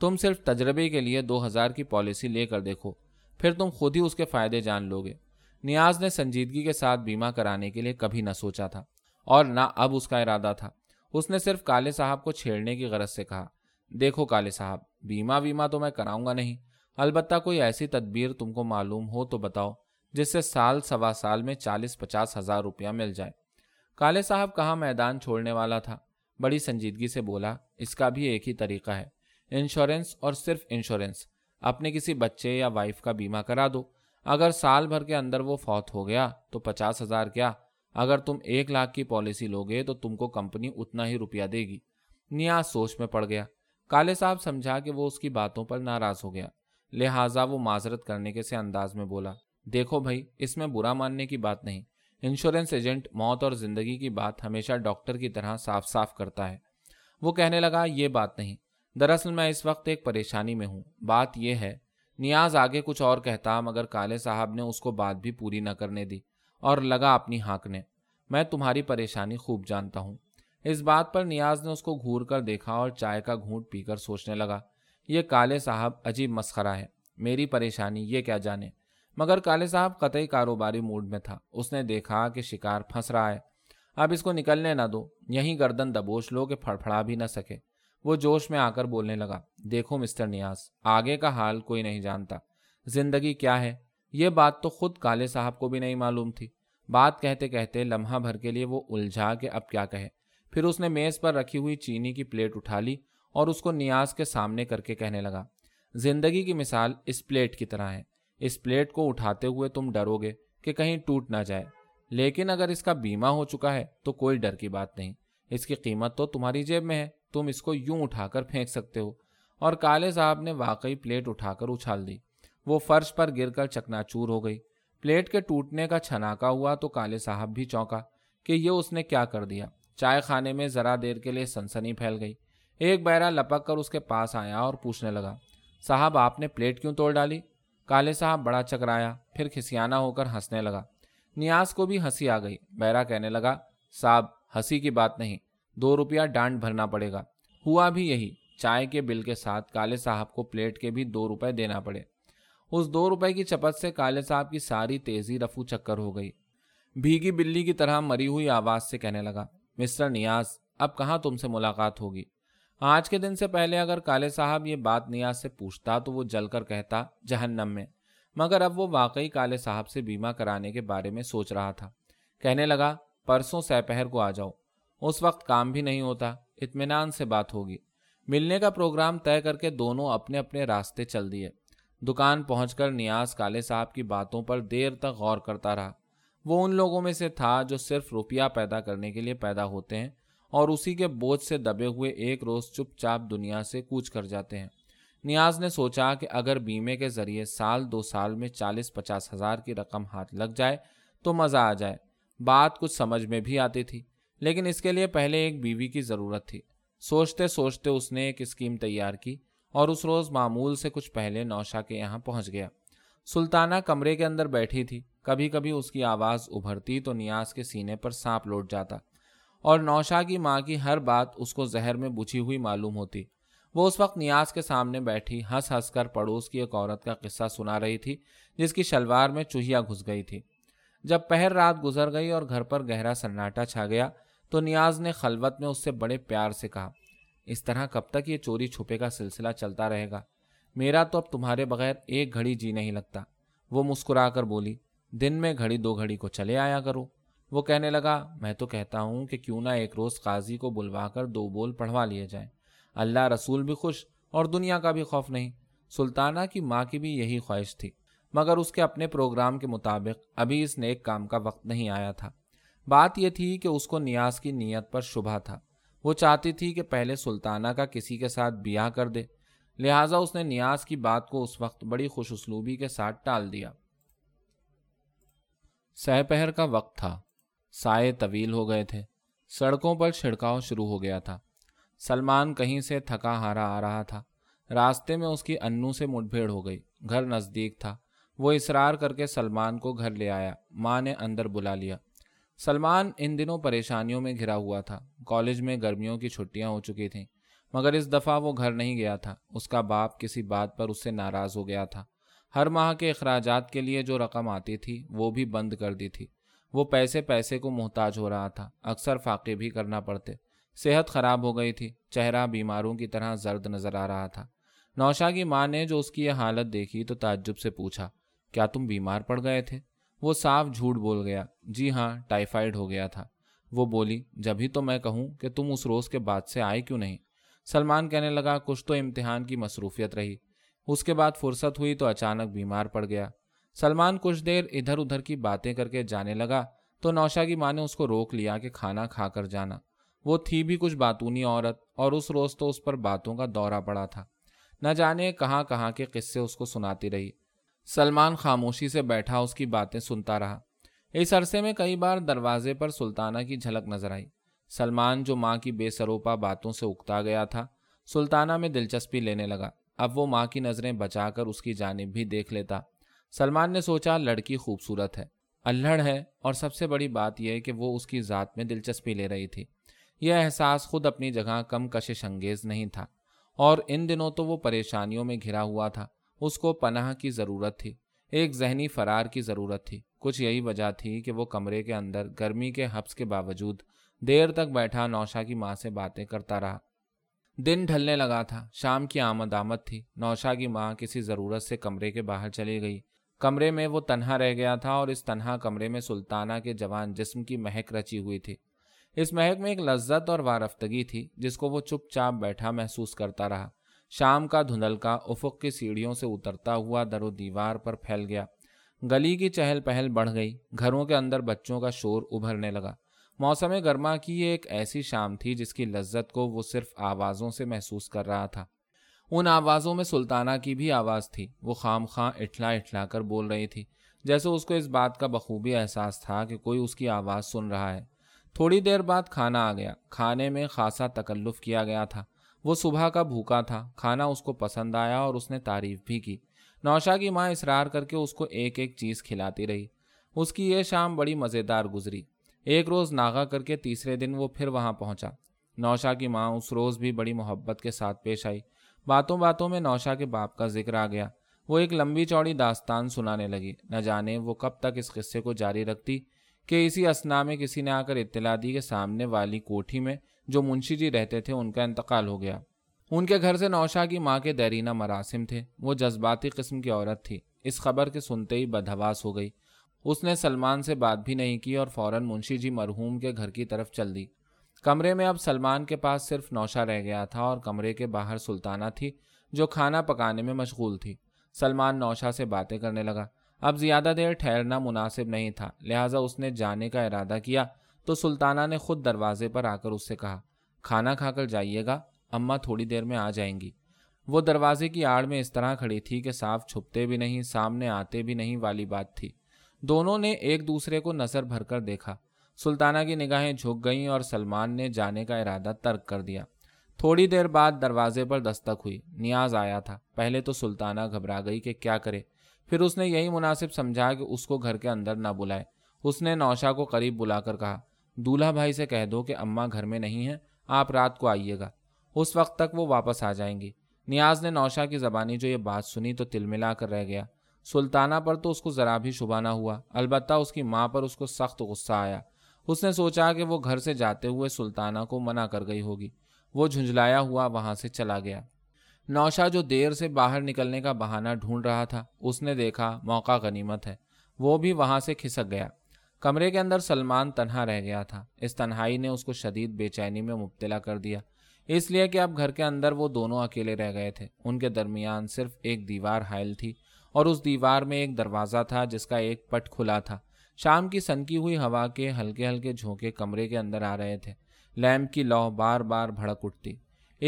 تم صرف تجربے کے لیے 2000 کی پالیسی لے کر دیکھو، پھر تم خود ہی اس کے فائدے جان لو گے۔ نیاز نے سنجیدگی کے ساتھ بیمہ کرانے کے لیے کبھی نہ سوچا تھا اور نہ اب اس کا ارادہ تھا۔ اس نے صرف کالے صاحب کو چھیڑنے کی غرض سے کہا، دیکھو کالے صاحب، بیمہ تو میں کراؤں گا نہیں، البتہ کوئی ایسی تدبیر تم کو معلوم ہو تو بتاؤ جس سے سال سوا سال میں 40-50 ہزار روپیہ مل جائے۔ کالے صاحب کہاں میدان چھوڑنے والا تھا، بڑی سنجیدگی سے بولا، اس کا بھی ایک ہی طریقہ ہے، انشورنس اور صرف انشورنس۔ اپنے کسی بچے یا وائف کا بیمہ کرا دو، اگر سال بھر کے اندر وہ فوت ہو گیا تو 50,000 کیا، اگر تم 1 لاکھ کی پالیسی لوگے تو تم کو کمپنی اتنا ہی روپیہ دے گی۔ نیاز سوچ میں پڑ گیا۔ کالے صاحب سمجھا کہ وہ اس کی باتوں پر ناراض ہو گیا، لہٰذا وہ معذرت کرنے کے سے انداز میں بولا، دیکھو بھائی، اس میں برا ماننے کی بات نہیں، انشورنس ایجنٹ موت اور زندگی کی بات ہمیشہ ڈاکٹر کی طرح صاف صاف کرتا ہے۔ وہ کہنے لگا، یہ بات نہیں، دراصل میں اس وقت ایک پریشانی میں ہوں، بات یہ ہے۔ نیاز آگے کچھ اور کہتا مگر کالے صاحب نے اس کو بات بھی پوری نہ کرنے دی اور لگا اپنی ہانکنے، میں تمہاری پریشانی خوب جانتا ہوں۔ اس بات پر نیاز نے اس کو گھور کر دیکھا اور چائے کا گھونٹ پی کر سوچنے لگا، یہ کالے صاحب عجیب مسخرہ ہے، میری پریشانی یہ کیا جانے۔ مگر کالے صاحب قطعی کاروباری موڈ میں تھا، اس نے دیکھا کہ شکار پھنس رہا ہے، اب اس کو نکلنے نہ دو، یہیں گردن دبوچ لو کہ پھڑپھڑا بھی نہ سکے۔ وہ جوش میں آ کر بولنے لگا، دیکھو مسٹر نیاز، آگے کا حال کوئی نہیں جانتا، زندگی کیا ہے یہ بات تو خود کالے صاحب کو بھی نہیں معلوم تھی۔ بات کہتے کہتے لمحہ بھر کے لیے وہ الجھا کہ اب کیا کہے، پھر اس نے میز پر رکھی ہوئی چینی کی پلیٹ اٹھا لی اور اس کو نیاز کے سامنے کر کے کہنے لگا، زندگی کی مثال اس پلیٹ کی طرح ہے، اس پلیٹ کو اٹھاتے ہوئے تم ڈرو گے کہ کہیں ٹوٹ نہ جائے، لیکن اگر اس کا بیمہ ہو چکا ہے تو کوئی ڈر کی بات نہیں، اس کی قیمت تو تمہاری جیب میں ہے، تم اس کو یوں اٹھا کر پھینک سکتے ہو۔ اور کالے صاحب نے واقعی پلیٹ اٹھا کر اچھال دی، وہ فرش پر گر کر چکناچور ہو گئی۔ پلیٹ کے ٹوٹنے کا چھناکا ہوا تو کالے صاحب بھی چونکا کہ یہ اس نے کیا کر دیا۔ چائے خانے میں ذرا دیر کے لیے سنسنی پھیل گئی۔ ایک بیرہ لپک کر اس کے پاس آیا اور پوچھنے لگا، صاحب آپ نے پلیٹ کیوں توڑ ڈالی؟ کالے صاحب بڑا چکرایا، پھر کھسیانا ہو کر ہنسنے لگا۔ نیاز کو بھی ہنسی آ گئی۔ بیرہ کہنے لگا، صاحب ہنسی کی بات نہیں، 2 روپیہ ڈانٹ بھرنا پڑے گا۔ ہوا بھی یہی، چائے کے بل کے ساتھ کالے صاحب کو پلیٹ کے بھی 2 روپے دینا پڑے۔ اس 2 روپے کی چپت سے کالے صاحب کی ساری تیزی رفو چکر ہو گئی۔ بھیگی بلی کی طرح مری ہوئی آواز سے کہنے لگا، مسٹر نیاز، اب کہاں تم سے ملاقات ہوگی؟ آج کے دن سے پہلے اگر کالے صاحب یہ بات نیاز سے پوچھتا تو وہ جل کر کہتا، جہنم میں۔ مگر اب وہ واقعی کالے صاحب سے بیمہ کرانے کے بارے میں سوچ رہا تھا۔ کہنے لگا، پرسوں سہ پہر کو آ جاؤ، اس وقت کام بھی نہیں ہوتا، اطمینان سے بات ہوگی۔ ملنے کا پروگرام طے کر کے دونوں اپنے اپنے راستے چل دیے۔ دکان پہنچ کر نیاز کالے صاحب کی باتوں پر دیر تک غور کرتا رہا۔ وہ ان لوگوں میں سے تھا جو صرف روپیہ پیدا کرنے کے لیے پیدا ہوتے ہیں اور اسی کے بوجھ سے دبے ہوئے ایک روز چپ چاپ دنیا سے کوچ کر جاتے ہیں۔ نیاز نے سوچا کہ اگر بیمے کے ذریعے 1-2 سال میں 40-50 ہزار کی رقم ہاتھ لگ جائے تو مزہ آ جائے۔ بات کچھ سمجھ میں بھی آتی تھی، لیکن اس کے لیے پہلے ایک بیوی کی ضرورت تھی۔ سوچتے سوچتے اس نے ایک اسکیم تیار کی اور اس روز معمول سے کچھ پہلے نوشا کے یہاں پہنچ گیا۔ سلطانہ کمرے کے اندر بیٹھی تھی، کبھی کبھی اس کی آواز ابھرتی تو نیاز کے سینے پر سانپ لوٹ جاتا اور نوشا کی ماں کی ہر بات اس کو زہر میں بجھی ہوئی معلوم ہوتی۔ وہ اس وقت نیاز کے سامنے بیٹھی ہنس ہنس کر پڑوس کی ایک عورت کا قصہ سنا رہی تھی جس کی شلوار میں چوہیا گھس گئی تھی۔ جب پہر رات گزر گئی اور گھر پر گہرا سناٹا چھا گیا تو نیاز نے خلوت میں اس سے بڑے پیار سے کہا، اس طرح کب تک یہ چوری چھپے کا سلسلہ چلتا رہے گا؟ میرا تو اب تمہارے بغیر ایک گھڑی جی نہیں لگتا۔ وہ مسکرا کر بولی، دن میں گھڑی 2 گھڑی کو چلے آیا کرو۔ وہ کہنے لگا، میں تو کہتا ہوں کہ کیوں نہ ایک روز قاضی کو بلوا کر 2 بول پڑھوا لیے جائیں، اللہ رسول بھی خوش اور دنیا کا بھی خوف نہیں۔ سلطانہ کی ماں کی بھی یہی خواہش تھی، مگر اس کے اپنے پروگرام کے مطابق ابھی اس نیک کام کا وقت نہیں آیا تھا۔ بات یہ تھی کہ اس کو نیاز کی نیت پر شبہ تھا، وہ چاہتی تھی کہ پہلے سلطانہ کا کسی کے ساتھ بیاہ کر دے، لہٰذا اس نے نیاز کی بات کو اس وقت بڑی خوش اسلوبی کے ساتھ ٹال دیا۔ سہ پہر کا وقت تھا، سائے طویل ہو گئے تھے، سڑکوں پر چھڑکاؤ شروع ہو گیا تھا۔ سلمان کہیں سے تھکا ہارا آ رہا تھا، راستے میں اس کی انو سے مٹ بھیڑ ہو گئی، گھر نزدیک تھا۔ وہ اصرار کر کے سلمان کو گھر لے آیا، ماں نے اندر بلا لیا۔ سلمان ان دنوں پریشانیوں میں گھرا ہوا تھا، کالج میں گرمیوں کی چھٹیاں ہو چکی تھیں، مگر اس دفعہ وہ گھر نہیں گیا تھا۔ اس کا باپ کسی بات پر اس سے ناراض ہو گیا تھا ہر ماہ کے اخراجات کے لیے جو رقم آتی تھی وہ بھی بند کر دی تھی۔ وہ پیسے کو محتاج ہو رہا تھا، اکثر فاقے بھی کرنا پڑتے۔ صحت خراب ہو گئی تھی، چہرہ بیماروں کی طرح زرد نظر آ رہا تھا۔ نوشا کی ماں نے جو اس کی یہ حالت دیکھی تو تعجب سے پوچھا، کیا تم بیمار پڑ گئے تھے؟ وہ صاف جھوٹ بول گیا، جی ہاں، ٹائیفائیڈ ہو گیا تھا۔ وہ بولی، جبھی تو میں کہوں کہ تم اس روز کے بعد سے آئے کیوں نہیں؟ سلمان کہنے لگا، کچھ تو امتحان کی مصروفیت رہی، اس کے بعد فرصت ہوئی تو اچانک بیمار پڑ گیا۔ سلمان کچھ دیر ادھر ادھر کی باتیں کر کے جانے لگا تو نوشا کی ماں نے اس کو روک لیا کہ کھانا کھا کر جانا۔ وہ تھی بھی کچھ باتونی عورت، اور اس روز تو اس پر باتوں کا دورہ پڑا تھا، نہ جانے کہاں کہاں کے قصے اس کو سناتی رہی۔ سلمان خاموشی سے بیٹھا اس کی باتیں سنتا رہا۔ اس عرصے میں کئی بار دروازے پر سلطانہ کی جھلک نظر آئی۔ سلمان جو ماں کی بے سروپا باتوں سے اکتا گیا تھا، سلطانہ میں دلچسپی لینے لگا۔ اب وہ ماں کی نظریں بچا کر اس کی جانب بھی دیکھ لیتا۔ سلمان نے سوچا، لڑکی خوبصورت ہے، الہڑ ہے، اور سب سے بڑی بات یہ کہ وہ اس کی ذات میں دلچسپی لے رہی تھی۔ یہ احساس خود اپنی جگہ کم کشش انگیز نہیں تھا، اور ان دنوں تو وہ پریشانیوں میں گھرا ہوا تھا۔ اس کو پناہ کی ضرورت تھی، ایک ذہنی فرار کی ضرورت تھی۔ کچھ یہی وجہ تھی کہ وہ کمرے کے اندر گرمی کے حبس کے باوجود دیر تک بیٹھا نوشا کی ماں سے باتیں کرتا رہا۔ دن ڈھلنے لگا تھا، شام کی آمد آمد تھی۔ نوشا کی ماں کسی ضرورت سے کمرے کے باہر چلی گئی۔ کمرے میں وہ تنہا رہ گیا تھا، اور اس تنہا کمرے میں سلطانہ کے جوان جسم کی مہک رچی ہوئی تھی۔ اس مہک میں ایک لذت اور وارفتگی تھی جس کو وہ چپ چاپ بیٹھا محسوس کرتا رہا۔ شام کا دھندلکا افق کی سیڑھیوں سے اترتا ہوا در و دیوار پر پھیل گیا۔ گلی کی چہل پہل بڑھ گئی، گھروں کے اندر بچوں کا شور ابھرنے لگا۔ موسم گرما کی یہ ایک ایسی شام تھی جس کی لذت کو وہ صرف آوازوں سے محسوس کر رہا تھا۔ ان آوازوں میں سلطانہ کی بھی آواز تھی۔ وہ خام خواہ اٹھلا اٹھلا کر بول رہی تھی، جیسے اس کو اس بات کا بخوبی احساس تھا کہ کوئی اس کی آواز سن رہا ہے۔ تھوڑی دیر بعد کھانا آ گیا۔ کھانے میں خاصا تکلف کیا گیا تھا، وہ صبح کا بھوکا تھا۔ کھانا اس کو پسند آیا اور اس نے تعریف بھی کی۔ نوشا کی ماں اصرار کر کے اس کو ایک ایک چیز کھلاتی رہی۔ اس کی یہ شام بڑی مزیدار گزری۔ ایک روز ناغہ کر کے تیسرے دن وہ پھر وہاں پہنچا۔ نوشا کی ماں اس روز بھی بڑی محبت کے ساتھ پیش آئی۔ باتوں باتوں میں نوشا کے باپ کا ذکر آ گیا۔ وہ ایک لمبی چوڑی داستان سنانے لگی۔ نہ جانے وہ کب تک اس قصے کو جاری رکھتی کہ اسی اثنا میں کسی نے آ کر اطلاع دی کہ سامنے والی کوٹھی میں جو منشی جی رہتے تھے ان کا انتقال ہو گیا۔ ان کے گھر سے نوشا کی ماں کے دیرینہ مراسم تھے۔ وہ جذباتی قسم کی عورت تھی، اس خبر کے سنتے ہی بدحواس ہو گئی۔ اس نے سلمان سے بات بھی نہیں کی اور فوراً منشی جی مرحوم کے گھر کی طرف چل دی۔ کمرے میں اب سلمان کے پاس صرف نوشا رہ گیا تھا، اور کمرے کے باہر سلطانہ تھی جو کھانا پکانے میں مشغول تھی۔ سلمان نوشا سے باتیں کرنے لگا۔ اب زیادہ دیر ٹھہرنا مناسب نہیں تھا، لہٰذا اس نے جانے کا ارادہ کیا تو سلطانہ نے خود دروازے پر آ کر اس سے کہا، کھانا کھا کر جائیے گا، اماں تھوڑی دیر میں آ جائیں گی۔ وہ دروازے کی آڑ میں اس طرح کھڑی تھی کہ صاف چھپتے بھی نہیں، سامنے آتے بھی نہیں والی بات تھی۔ دونوں نے ایک دوسرے کو نظر بھر کر دیکھا۔ سلطانہ کی نگاہیں جھک گئیں اور سلمان نے جانے کا ارادہ ترک کر دیا۔ تھوڑی دیر بعد دروازے پر دستک ہوئی۔ نیاز آیا تھا۔ پہلے تو سلطانہ گھبرا گئی کہ کیا کرے، پھر اس نے یہی مناسب سمجھا کہ اس کو گھر کے اندر نہ بلائے۔ اس نے نوشا کو قریب بلا کر کہا، دولہا بھائی سے کہہ دو کہ اماں گھر میں نہیں ہیں، آپ رات کو آئیے گا، اس وقت تک وہ واپس آ جائیں گی۔ نیاز نے نوشا کی زبانی جو یہ بات سنی تو تلملا کر رہ گیا۔ سلطانہ پر تو اس کو ذرا بھی شبہ نہ ہوا، البتہ اس کی ماں پر اس کو سخت غصہ آیا۔ اس نے سوچا کہ وہ گھر سے جاتے ہوئے سلطانہ کو منع کر گئی ہوگی۔ وہ جھنجھلایا ہوا وہاں سے چلا گیا۔ نوشا جو دیر سے باہر نکلنے کا بہانہ ڈھونڈ رہا تھا، اس نے دیکھا موقع غنیمت ہے، وہ بھی وہاں سے کھسک گیا۔ کمرے کے اندر سلمان تنہا رہ گیا تھا۔ اس تنہائی نے اس کو شدید بے چینی میں مبتلا کر دیا، اس لیے کہ اب گھر کے اندر وہ دونوں اکیلے رہ گئے تھے۔ ان کے درمیان صرف ایک دیوار حائل تھی، اور اس دیوار میں ایک دروازہ تھا جس کا ایک پٹ کھلا تھا۔ شام کی سنکی ہوئی ہوا کے ہلکے ہلکے جھونکے کمرے کے اندر آ رہے تھے۔ لیمپ کی لو بار بار بھڑک اٹھتی۔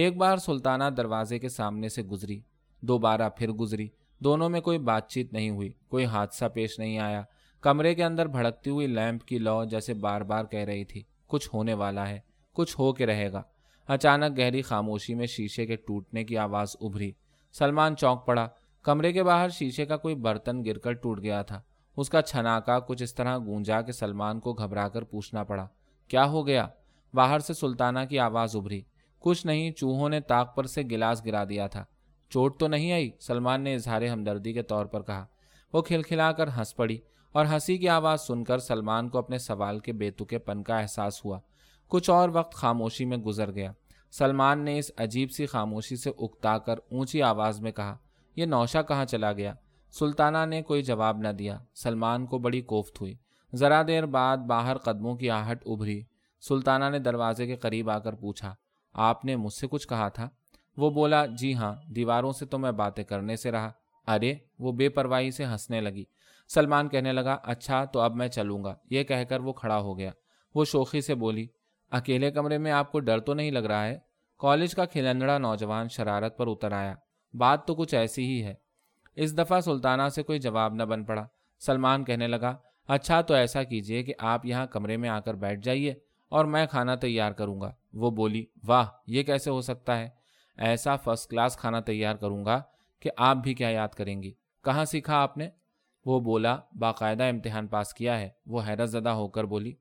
ایک بار سلطانہ دروازے کے سامنے سے گزری، دوبارہ پھر گزری۔ دونوں میں کوئی بات چیت نہیں ہوئی، کوئی حادثہ پیش نہیں آیا۔ کمرے کے اندر بھڑکتی ہوئی لیمپ کی لو جیسے بار بار کہہ رہی تھی، کچھ ہونے والا ہے، کچھ ہو کے رہے گا۔ اچانک گہری خاموشی میں شیشے کے ٹوٹنے کی آواز ابھری۔ سلمان چونک پڑا۔ کمرے کے باہر شیشے کا کوئی برتن گر کر ٹوٹ گیا تھا۔ اس کا چھناکا کچھ اس طرح گونجا کہ سلمان کو گھبرا کر پوچھنا پڑا، کیا ہو گیا؟ باہر سے سلطانہ کی آواز ابھری، کچھ نہیں، چوہوں نے طاق پر سے گلاس گرا دیا تھا۔ چوٹ تو نہیں آئی؟ سلمان نے اظہار ہمدردی کے طور پر کہا۔ وہ کھلکھلا کر ہنس پڑی اور ہنسی کی آواز سن کر سلمان کو اپنے سوال کے بے تکے پن کا احساس ہوا۔ کچھ اور وقت خاموشی میں گزر گیا۔ سلمان نے اس عجیب سی خاموشی سے اکتا کر اونچی آواز میں کہا، یہ نوشا کہاں چلا گیا؟ سلطانہ نے کوئی جواب نہ دیا۔ سلمان کو بڑی کوفت ہوئی۔ ذرا دیر بعد باہر قدموں کی آہٹ ابھری۔ سلطانہ نے دروازے کے قریب آ کر پوچھا، آپ نے مجھ سے کچھ کہا تھا؟ وہ بولا، جی ہاں، دیواروں سے تو میں باتیں کرنے سے رہا۔ ارے، وہ بے پرواہی سے ہنسنے لگی۔ سلمان کہنے لگا، اچھا تو اب میں چلوں گا۔ یہ کہہ کر وہ کھڑا ہو گیا۔ وہ شوخی سے بولی، اکیلے کمرے میں آپ کو ڈر تو نہیں لگ رہا ہے؟ کالج کا کھلندڑا نوجوان شرارت پر اتر آیا۔ بات تو کچھ ایسی ہی ہے۔ اس دفعہ سلطانہ سے کوئی جواب نہ بن پڑا۔ سلمان کہنے لگا، اچھا تو ایسا کیجیے کہ آپ یہاں کمرے میں آ کر بیٹھ جائیے اور میں کھانا تیار کروں گا۔ وہ بولی، واہ، یہ کیسے ہو سکتا ہے؟ ایسا فرسٹ کلاس کھانا تیار کروں گا کہ آپ بھی کیا یاد کریں گی۔ کہاں سیکھا آپ نے؟ وہ بولا، باقاعدہ امتحان پاس کیا ہے۔ وہ حیرت زدہ ہو کر بولی،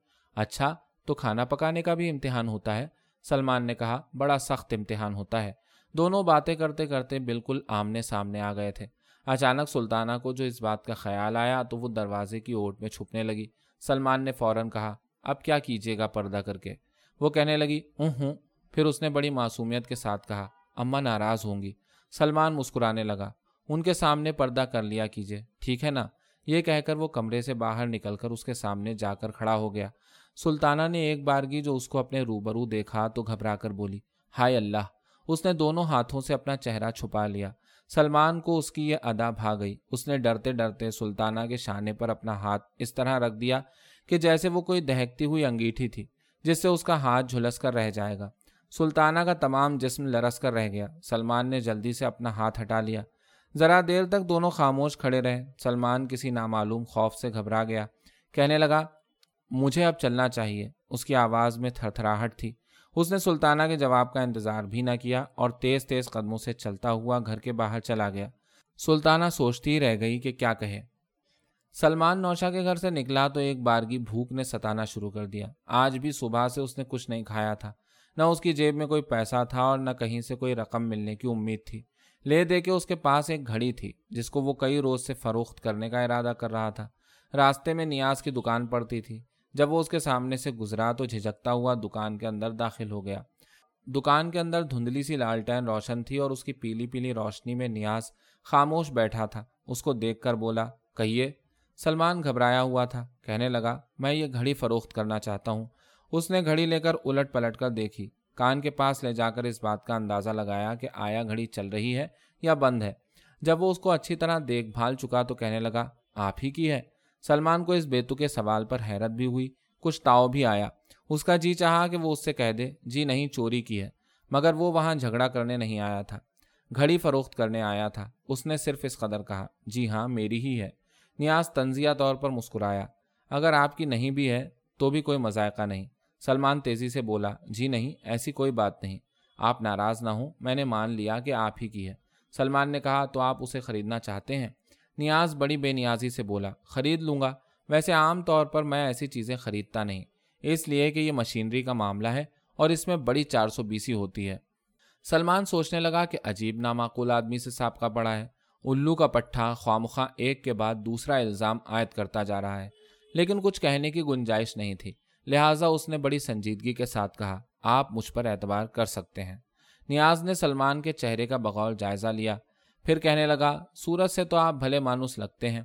اچھا تو کھانا پکانے کا بھی امتحان ہوتا ہے؟ سلمان نے کہا، بڑا سخت امتحان ہوتا ہے۔ دونوں باتیں کرتے کرتے بالکل آمنے سامنے آ گئے تھے۔ اچانک سلطانہ کو جو اس بات کا خیال آیا تو وہ دروازے کی اوٹ میں چھپنے لگی۔ سلمان نے فوراً کہا، اب کیا کیجیے گا پردہ کر کے؟ وہ کہنے لگی، ہوں۔ پھر اس نے بڑی معصومیت کے ساتھ کہا، اماں ناراض ہوں گی۔ سلمان مسکرانے لگا، ان کے سامنے پردہ کر لیا کیجیے، ٹھیک ہے نا؟ یہ کہہ کر وہ کمرے سے باہر نکل کر اس کے سامنے جا کر کھڑا ہو گیا۔ سلطانہ نے ایک بارگی جو اس کو اپنے روبرو دیکھا تو گھبرا کر بولی، ہائے اللہ! اس نے دونوں ہاتھوں سے اپنا چہرہ چھپا لیا۔ سلمان کو اس کی یہ ادا بھا گئی۔ اس نے ڈرتے ڈرتے سلطانہ کے شانے پر اپنا ہاتھ اس طرح رکھ دیا کہ جیسے وہ کوئی دہکتی ہوئی انگیٹھی تھی جس سے اس کا ہاتھ جھلس کر رہ جائے گا۔ سلطانہ کا تمام جسم لرس کر رہ گیا۔ سلمان نے جلدی سے اپنا ہاتھ ہٹا لیا۔ ذرا دیر تک دونوں خاموش کھڑے رہے۔ سلمان کسی نامعلوم خوف سے گھبرا گیا، کہنے لگا، مجھے اب چلنا چاہیے۔ اس کی آواز میں تھر تھراہٹ تھی۔ اس نے سلطانہ کے جواب کا انتظار بھی نہ کیا اور تیز تیز قدموں سے چلتا ہوا گھر کے باہر چلا گیا۔ سلطانہ سوچتی رہ گئی کہ کیا کہے۔ سلمان نوشا کے گھر سے نکلا تو ایک بارگی بھوک نے ستانا شروع کر دیا۔ آج بھی صبح سے اس نے کچھ نہیں کھایا تھا، نہ اس کی جیب میں کوئی پیسہ تھا اور نہ کہیں سے کوئی رقم ملنے کی امید تھی۔ لے دے کے اس کے پاس ایک گھڑی تھی جس کو وہ کئی روز سے فروخت کرنے کا ارادہ کر رہا تھا۔ راستے میں نیاز کی دکان پڑتی تھی۔ جب وہ اس کے سامنے سے گزرا تو جھجکتا ہوا دکان کے اندر داخل ہو گیا۔ دکان کے اندر دھندلی سی لالٹین روشن تھی اور اس کی پیلی پیلی روشنی میں نیاز خاموش بیٹھا تھا۔ اس کو دیکھ کر بولا، کہیے۔ سلمان گھبرایا ہوا تھا، کہنے لگا، میں یہ گھڑی فروخت کرنا چاہتا ہوں۔ اس نے گھڑی لے کر الٹ پلٹ کر دیکھی، کان کے پاس لے جا کر اس بات کا اندازہ لگایا کہ آیا گھڑی چل رہی ہے یا بند ہے۔ جب وہ اس کو اچھی طرح دیکھ بھال چکا تو کہنے لگا، آپ ہی کی ہے؟ سلمان کو اس بیتو کے سوال پر حیرت بھی ہوئی، کچھ تاؤ بھی آیا۔ اس کا جی چاہا کہ وہ اس سے کہہ دے، جی نہیں، چوری کی ہے، مگر وہ وہاں جھگڑا کرنے نہیں آیا تھا، گھڑی فروخت کرنے آیا تھا۔ اس نے صرف اس قدر کہا، جی ہاں، میری ہی ہے۔ نیاز طنزیہ طور پر مسکرایا، اگر آپ کی نہیں بھی ہے تو بھی کوئی مذائقہ نہیں۔ سلمان تیزی سے بولا، جی نہیں، ایسی کوئی بات نہیں، آپ ناراض نہ ہوں، میں نے مان لیا کہ آپ ہی کی ہے۔ سلمان نے کہا، تو آپ اسے خریدنا چاہتے ہیں؟ نیاز بڑی بے نیازی سے بولا، خرید لوں گا، ویسے عام طور پر میں ایسی چیزیں خریدتا نہیں، اس لیے کہ یہ مشینری کا معاملہ ہے اور اس میں بڑی 420 ہوتی ہے۔ سلمان سوچنے لگا کہ عجیب نامعقول آدمی سے سابقہ پڑا ہے، الو کا پٹھا خواہ ایک کے بعد دوسرا الزام عائد کرتا جا رہا ہے، لیکن کچھ کہنے کی گنجائش نہیں تھی، لہٰذا اس نے بڑی سنجیدگی کے ساتھ کہا، آپ مجھ پر اعتبار کر سکتے ہیں۔ نیاز نے سلمان کے چہرے کا بغور جائزہ لیا، پھر کہنے لگا، صورت سے تو آپ بھلے مانوس لگتے ہیں۔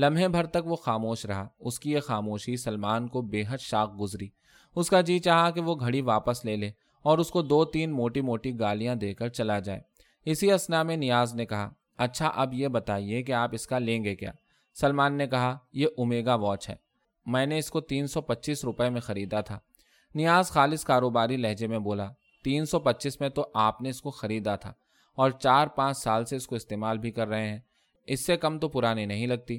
لمحے بھر تک وہ خاموش رہا۔ اس کی یہ خاموشی سلمان کو بے حد شاق گزری۔ اس کا جی چاہا کہ وہ گھڑی واپس لے لے اور اس کو 2-3 موٹی موٹی گالیاں دے کر چلا جائے۔ اسی اثنا میں نیاز نے کہا، اچھا اب یہ بتائیے کہ آپ اس کا لیں گے کیا؟ سلمان نے کہا، یہ اومیگا واچ ہے، میں نے اس کو 325 روپے میں خریدا تھا۔ نیاز خالص کاروباری لہجے میں بولا، 325 میں تو آپ نے اس کو خریدا تھا اور 4-5 سال سے اس کو استعمال بھی کر رہے ہیں، اس سے کم تو پرانی نہیں لگتی۔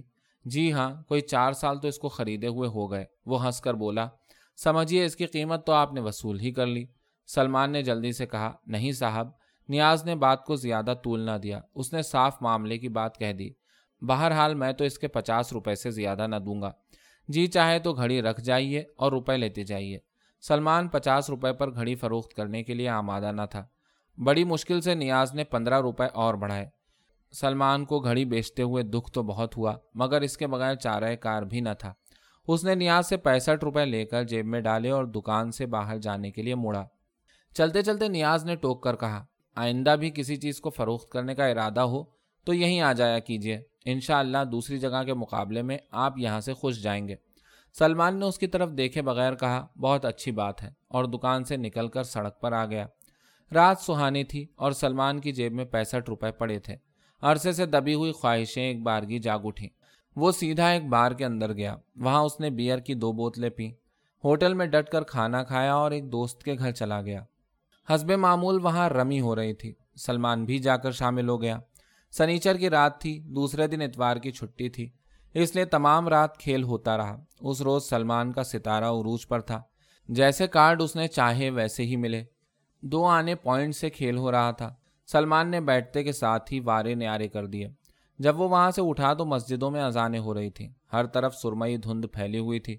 جی ہاں، کوئی 4 سال تو اس کو خریدے ہوئے ہو گئے۔ وہ ہنس کر بولا، سمجھیے اس کی قیمت تو آپ نے وصول ہی کر لی۔ سلمان نے جلدی سے کہا، نہیں صاحب۔ نیاز نے بات کو زیادہ طول نہ دیا، اس نے صاف معاملے کی بات کہہ دی، بہرحال میں تو اس کے 50 روپے سے زیادہ نہ دوں گا، جی چاہے تو گھڑی رکھ جائیے اور روپے لیتے جائیے۔ سلمان 50 روپے پر گھڑی فروخت کرنے کے لیے آمادہ نہ تھا، بڑی مشکل سے نیاز نے 15 روپے اور بڑھائے۔ سلمان کو گھڑی بیچتے ہوئے دکھ تو بہت ہوا، مگر اس کے بغیر چارہ کار بھی نہ تھا۔ اس نے نیاز سے 65 روپے لے کر جیب میں ڈالے اور دکان سے باہر جانے کے لیے مڑا۔ چلتے چلتے نیاز نے ٹوک کر کہا، آئندہ بھی کسی چیز کو فروخت کرنے کا ارادہ ہو تو یہیں آ جایا کیجیے، انشاءاللہ دوسری جگہ کے مقابلے میں آپ یہاں سے خوش جائیں گے۔ سلمان نے اس کی طرف دیکھے بغیر کہا، بہت اچھی بات ہے، اور دکان سے نکل کر سڑک پر آ گیا۔ رات سہانی تھی اور سلمان کی جیب میں 65 روپے پڑے تھے۔ عرصے سے دبی ہوئی خواہشیں ایک بارگی جاگ اٹھیں۔ وہ سیدھا ایک بار کے اندر گیا، وہاں اس نے بیئر کی 2 بوتلیں پیں، ہوٹل میں ڈٹ کر کھانا کھایا اور ایک دوست کے گھر چلا گیا۔ حسب معمول وہاں رمی ہو رہی تھی، سلمان بھی جا کر شامل ہو گیا۔ سنیچر کی رات تھی، دوسرے دن اتوار کی چھٹی تھی، اس لیے تمام رات کھیل ہوتا رہا۔ اس روز سلمان کا ستارہ عروج پر تھا، جیسے کارڈ اس نے چاہے ویسے ہی ملے۔ 2 آنے پوائنٹ سے کھیل ہو رہا تھا۔ سلمان نے بیٹھتے کے ساتھ ہی وارے نیارے کر دیے۔ جب وہ وہاں سے اٹھا تو مسجدوں میں اذانیں ہو رہی تھیں، ہر طرف سرمئی دھند پھیلی ہوئی تھی۔